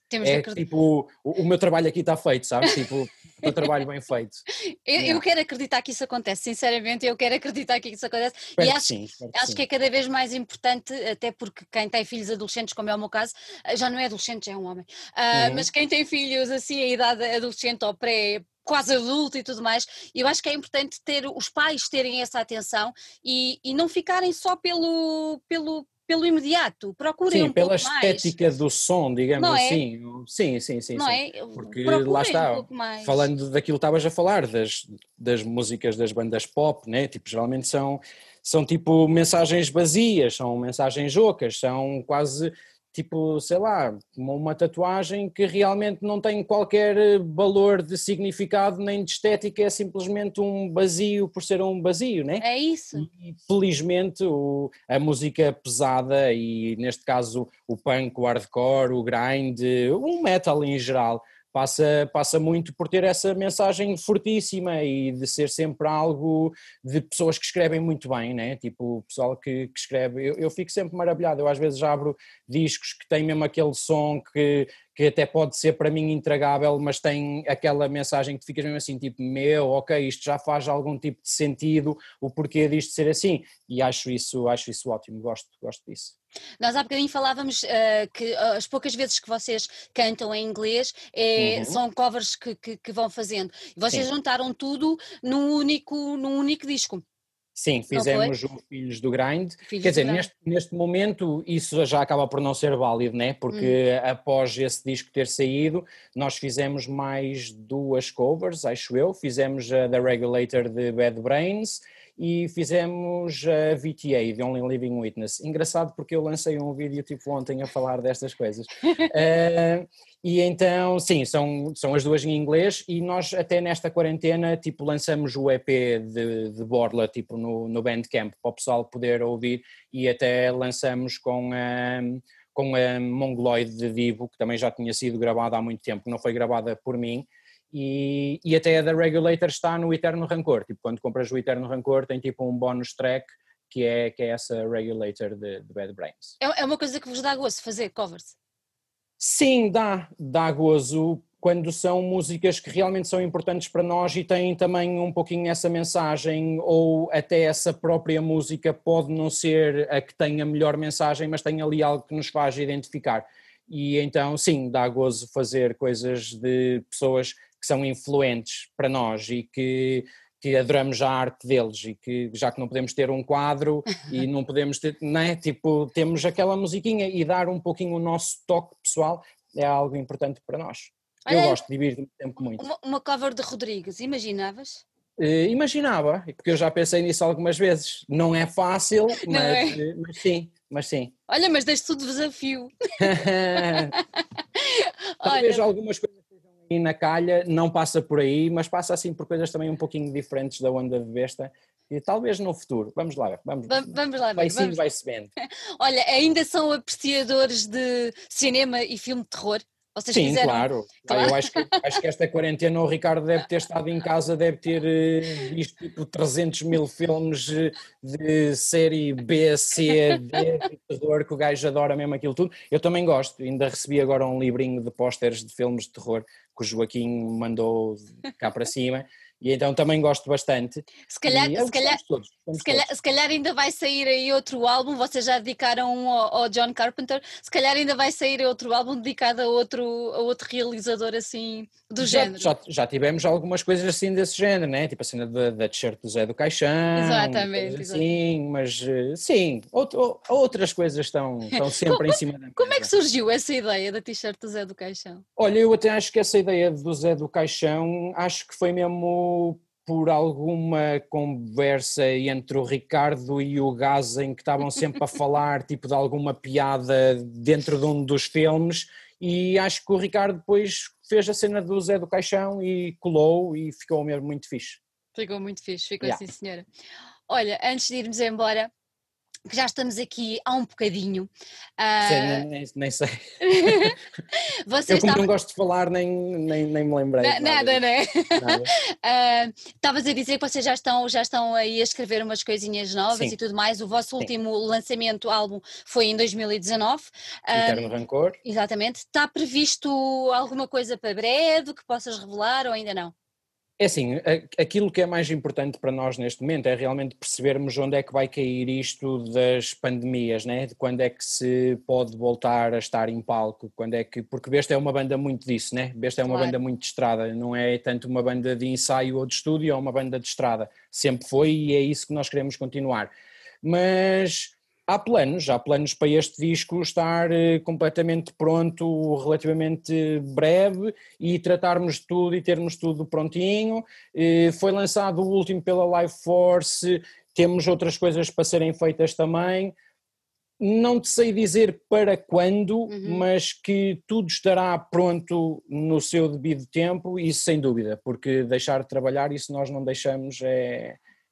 Temos tipo, o meu trabalho aqui está feito, sabes? Tipo, do trabalho bem feito. Eu quero acreditar que isso acontece, sinceramente, eu quero acreditar que isso acontece. Espero e acho que, sim, acho que é cada vez mais importante, até porque quem tem filhos adolescentes, como é o meu caso, já não é adolescente, já é um homem, mas quem tem filhos assim, a idade adolescente ou pré... quase adulto e tudo mais, eu acho que é importante ter os pais terem essa atenção e não ficarem só pelo imediato, procurem um pouco mais. Sim, pela estética do som, digamos assim. Sim, sim, sim. Não é? Porque lá está, falando daquilo que estavas a falar, das músicas das bandas pop, né? Tipo, geralmente são tipo mensagens vazias, são mensagens ocas, são quase... tipo, sei lá, uma tatuagem que realmente não tem qualquer valor de significado nem de estética, é simplesmente um vazio por ser um vazio, né? É isso. E, felizmente, a música pesada e, neste caso, o punk, o hardcore, o grind, o metal em geral, passa muito por ter essa mensagem fortíssima e de ser sempre algo de pessoas que escrevem muito bem, né? Tipo o pessoal que escreve, eu fico sempre maravilhado, eu às vezes abro discos que têm mesmo aquele som que até pode ser para mim intragável, mas tem aquela mensagem que ficas mesmo assim, tipo, ok, isto já faz algum tipo de sentido, o porquê disto ser assim, e acho isso ótimo, gosto disso. Nós há bocadinho falávamos que as poucas vezes que vocês cantam em inglês são covers que vão fazendo, vocês juntaram tudo num único disco. Sim, fizemos o Filhos do Grind, quer dizer, neste momento isso já acaba por não ser válido, né? Porque após esse disco ter saído, nós fizemos mais duas covers, acho eu, fizemos a The Regulator de Bad Brains e fizemos a VTA, The Only Living Witness. Engraçado porque eu lancei um vídeo tipo ontem a falar destas coisas. E então, sim, são as duas em inglês e nós até nesta quarentena, tipo, lançamos o EP de Borla, tipo, no Bandcamp, para o pessoal poder ouvir, e até lançamos com a Mongoloid de Divo, que também já tinha sido gravada há muito tempo, não foi gravada por mim, e até a The Regulator está no Eterno Rancor, tipo, quando compras o Eterno Rancor tem tipo um bonus track, que é essa Regulator de Bad Brains. É uma coisa que vos dá gosto fazer covers? Sim, dá gozo quando são músicas que realmente são importantes para nós e têm também um pouquinho essa mensagem, ou até essa própria música pode não ser a que tem a melhor mensagem, mas tem ali algo que nos faz identificar. E então, sim, dá gozo fazer coisas de pessoas que são influentes para nós e que adoramos a arte deles e que, já que não podemos ter um quadro e não podemos ter, não é? Tipo, temos aquela musiquinha e dar um pouquinho o nosso toque pessoal é algo importante para nós. Olha, eu gosto, divirto-me sempre muito. Uma cover de Rodrigues, imaginavas? Imaginava, porque eu já pensei nisso algumas vezes. Não é fácil, mas sim. Olha, mas deixo-te o desafio. Talvez algumas coisas e na calha, não passa por aí, mas passa assim por coisas também um pouquinho diferentes da onda de Besta, e talvez no futuro, vamos lá ver. Vai-se vendo. Olha, ainda são apreciadores de cinema e filme de terror? Vocês sim, fizeram? Claro. Eu acho que esta quarentena o Ricardo deve ter estado em casa, deve ter visto tipo 300.000 filmes de série B, C, D, de terror, que o gajo adora mesmo aquilo tudo. Eu também gosto, ainda recebi agora um livrinho de pósteres de filmes de terror que o Joaquim mandou cá para cima. E então também gosto bastante. Se calhar ainda vai sair aí outro álbum, vocês já dedicaram um ao John Carpenter, se calhar ainda vai sair outro álbum dedicado a outro realizador assim do género. Já tivemos algumas coisas assim desse género, né? Tipo a cena da t-shirt do Zé do Caixão. Exatamente. Assim, mas sim, outras coisas estão sempre em cima da mesa. Como é que surgiu essa ideia da t-shirt do Zé do Caixão? Olha, eu até acho que essa ideia do Zé do Caixão, acho que foi mesmo por alguma conversa entre o Ricardo e o Gaza em que estavam sempre a falar tipo de alguma piada dentro de um dos filmes, e acho que o Ricardo depois fez a cena do Zé do Caixão e colou e ficou mesmo muito fixe. Ficou muito fixe, ficou assim, senhora. Olha, antes de irmos embora, que já estamos aqui há um bocadinho. Nem sei. Vocês eu como não gosto de falar, nem me lembrei. Nada, né? Estavas a dizer que vocês já estão aí a escrever umas coisinhas novas e tudo mais. O vosso último lançamento, álbum, foi em 2019. Eterno Rancor. Exatamente. Está previsto alguma coisa para breve que possas revelar ou ainda não? É assim, aquilo que é mais importante para nós neste momento é realmente percebermos onde é que vai cair isto das pandemias, né? De quando é que se pode voltar a estar em palco, quando é que, porque Besta é uma banda muito disso, né? Besta é uma banda muito de estrada, não é tanto uma banda de ensaio ou de estúdio, é uma banda de estrada, sempre foi e é isso que nós queremos continuar, mas... Há planos para este disco estar completamente pronto, relativamente breve, e tratarmos de tudo e termos tudo prontinho. Foi lançado o último pela Live Force, temos outras coisas para serem feitas também. Não te sei dizer para quando, mas que tudo estará pronto no seu devido tempo, isso sem dúvida, porque deixar de trabalhar, isso nós não deixamos,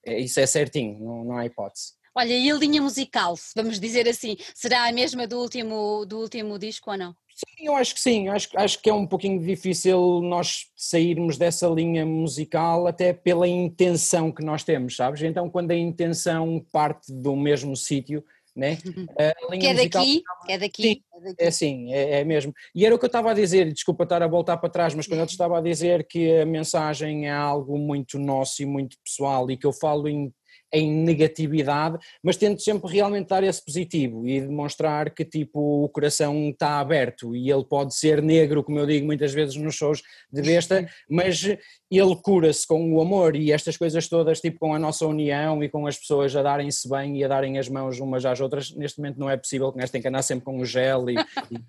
isso é certinho, não há hipótese. Olha, e a linha musical, vamos dizer assim, será a mesma do último disco ou não? Sim, eu acho que sim, acho que é um pouquinho difícil nós sairmos dessa linha musical até pela intenção que nós temos, sabes? Então quando a intenção parte do mesmo sítio, né? A linha musical... É daqui. É sim, é mesmo. E era o que eu estava a dizer, desculpa estar a voltar para trás, mas quando eu te estava a dizer que a mensagem é algo muito nosso e muito pessoal e que eu falo em negatividade, mas tento sempre realmente dar esse positivo e demonstrar que tipo o coração está aberto e ele pode ser negro, como eu digo muitas vezes nos shows de Besta, mas ele cura-se com o amor e estas coisas todas, tipo com a nossa união e com as pessoas a darem-se bem e a darem as mãos umas às outras, neste momento não é possível, que nós temos que andar sempre com o gel e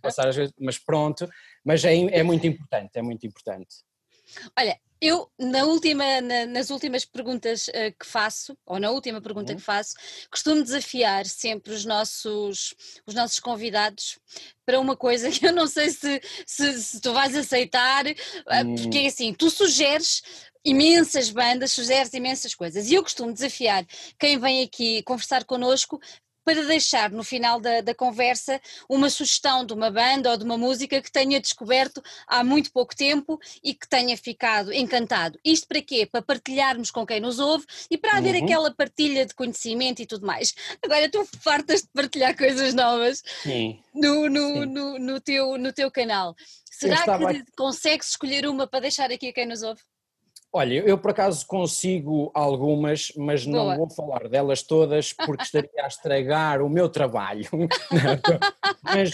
passar as coisas, mas pronto, mas é muito importante, é muito importante. Olha, eu nas últimas perguntas que faço, ou na última pergunta que faço, costumo desafiar sempre os nossos convidados para uma coisa que eu não sei se tu vais aceitar, porque é assim, tu sugeres imensas bandas, sugeres imensas coisas, e eu costumo desafiar quem vem aqui conversar connosco para deixar no final da conversa uma sugestão de uma banda ou de uma música que tenha descoberto há muito pouco tempo e que tenha ficado encantado. Isto para quê? Para partilharmos com quem nos ouve e para haver aquela partilha de conhecimento e tudo mais. Agora tu fartas de partilhar coisas novas no teu canal. Será que consegues escolher uma para deixar aqui a quem nos ouve? Olha, eu por acaso consigo algumas, mas não vou falar delas todas porque estaria a estragar o meu trabalho, mas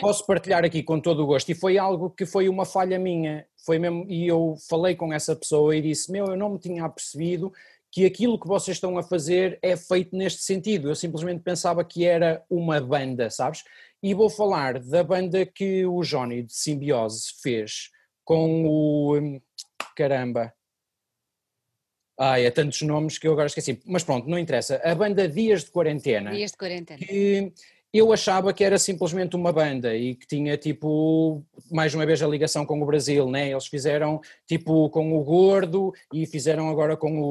posso partilhar aqui com todo o gosto e foi algo que foi uma falha minha, foi mesmo, e eu falei com essa pessoa e disse, eu não me tinha apercebido que aquilo que vocês estão a fazer é feito neste sentido, eu simplesmente pensava que era uma banda, sabes? E vou falar da banda que o Johnny de Simbiose fez com o... caramba... há tantos nomes que eu agora esqueci, mas pronto, não interessa. A banda Dias de Quarentena. Que eu achava que era simplesmente uma banda e que tinha tipo, mais uma vez a ligação com o Brasil, né? Eles fizeram tipo com o Gordo e fizeram agora com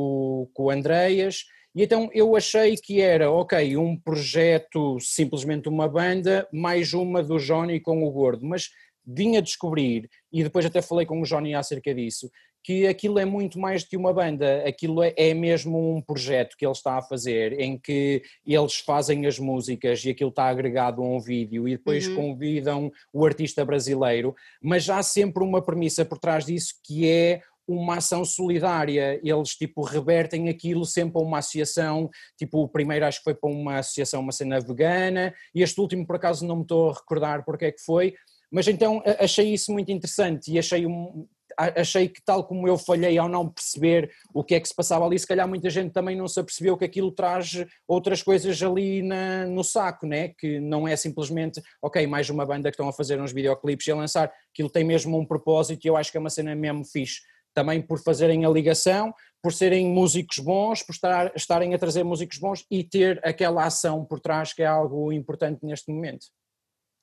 o Andreas, e então eu achei que era, um projeto, simplesmente uma banda, mais uma do Johnny com o Gordo, mas vim a descobrir, e depois até falei com o Johnny acerca disso, que aquilo é muito mais do que uma banda, aquilo é mesmo um projeto que ele está a fazer, em que eles fazem as músicas e aquilo está agregado a um vídeo e depois convidam o artista brasileiro, mas há sempre uma premissa por trás disso que é uma ação solidária, eles tipo revertem aquilo sempre a uma associação, tipo o primeiro acho que foi para uma associação, uma cena vegana, e este último por acaso não me estou a recordar porque é que foi, mas então achei isso muito interessante e achei que tal como eu falhei ao não perceber o que é que se passava ali, se calhar muita gente também não se apercebeu que aquilo traz outras coisas ali no saco, né? Que não é simplesmente, mais uma banda que estão a fazer uns videoclipes e a lançar, aquilo tem mesmo um propósito e eu acho que é uma cena mesmo fixe, também por fazerem a ligação, por serem músicos bons, por estarem a trazer músicos bons e ter aquela ação por trás que é algo importante neste momento.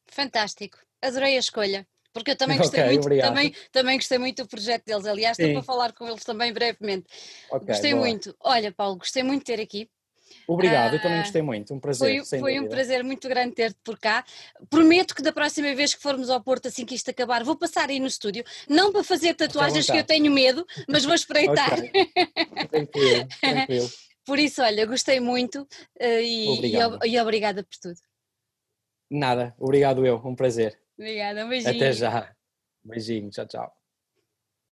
Fantástico, adorei a escolha. Porque eu também gostei muito, também gostei muito do projeto deles, aliás, estou para falar com eles também brevemente. Gostei muito. Olha, Paulo, gostei muito de ter aqui. Obrigado, eu também gostei muito, um prazer. Foi um prazer muito grande ter-te por cá. Prometo que da próxima vez que formos ao Porto, assim que isto acabar, vou passar aí no estúdio, não para fazer tatuagens que eu tenho medo, mas vou espreitar. Tranquilo. Por isso, olha, gostei muito e obrigada por tudo. Nada, obrigado eu, um prazer. Obrigada, um beijinho. Até já. Beijinho, tchau, tchau.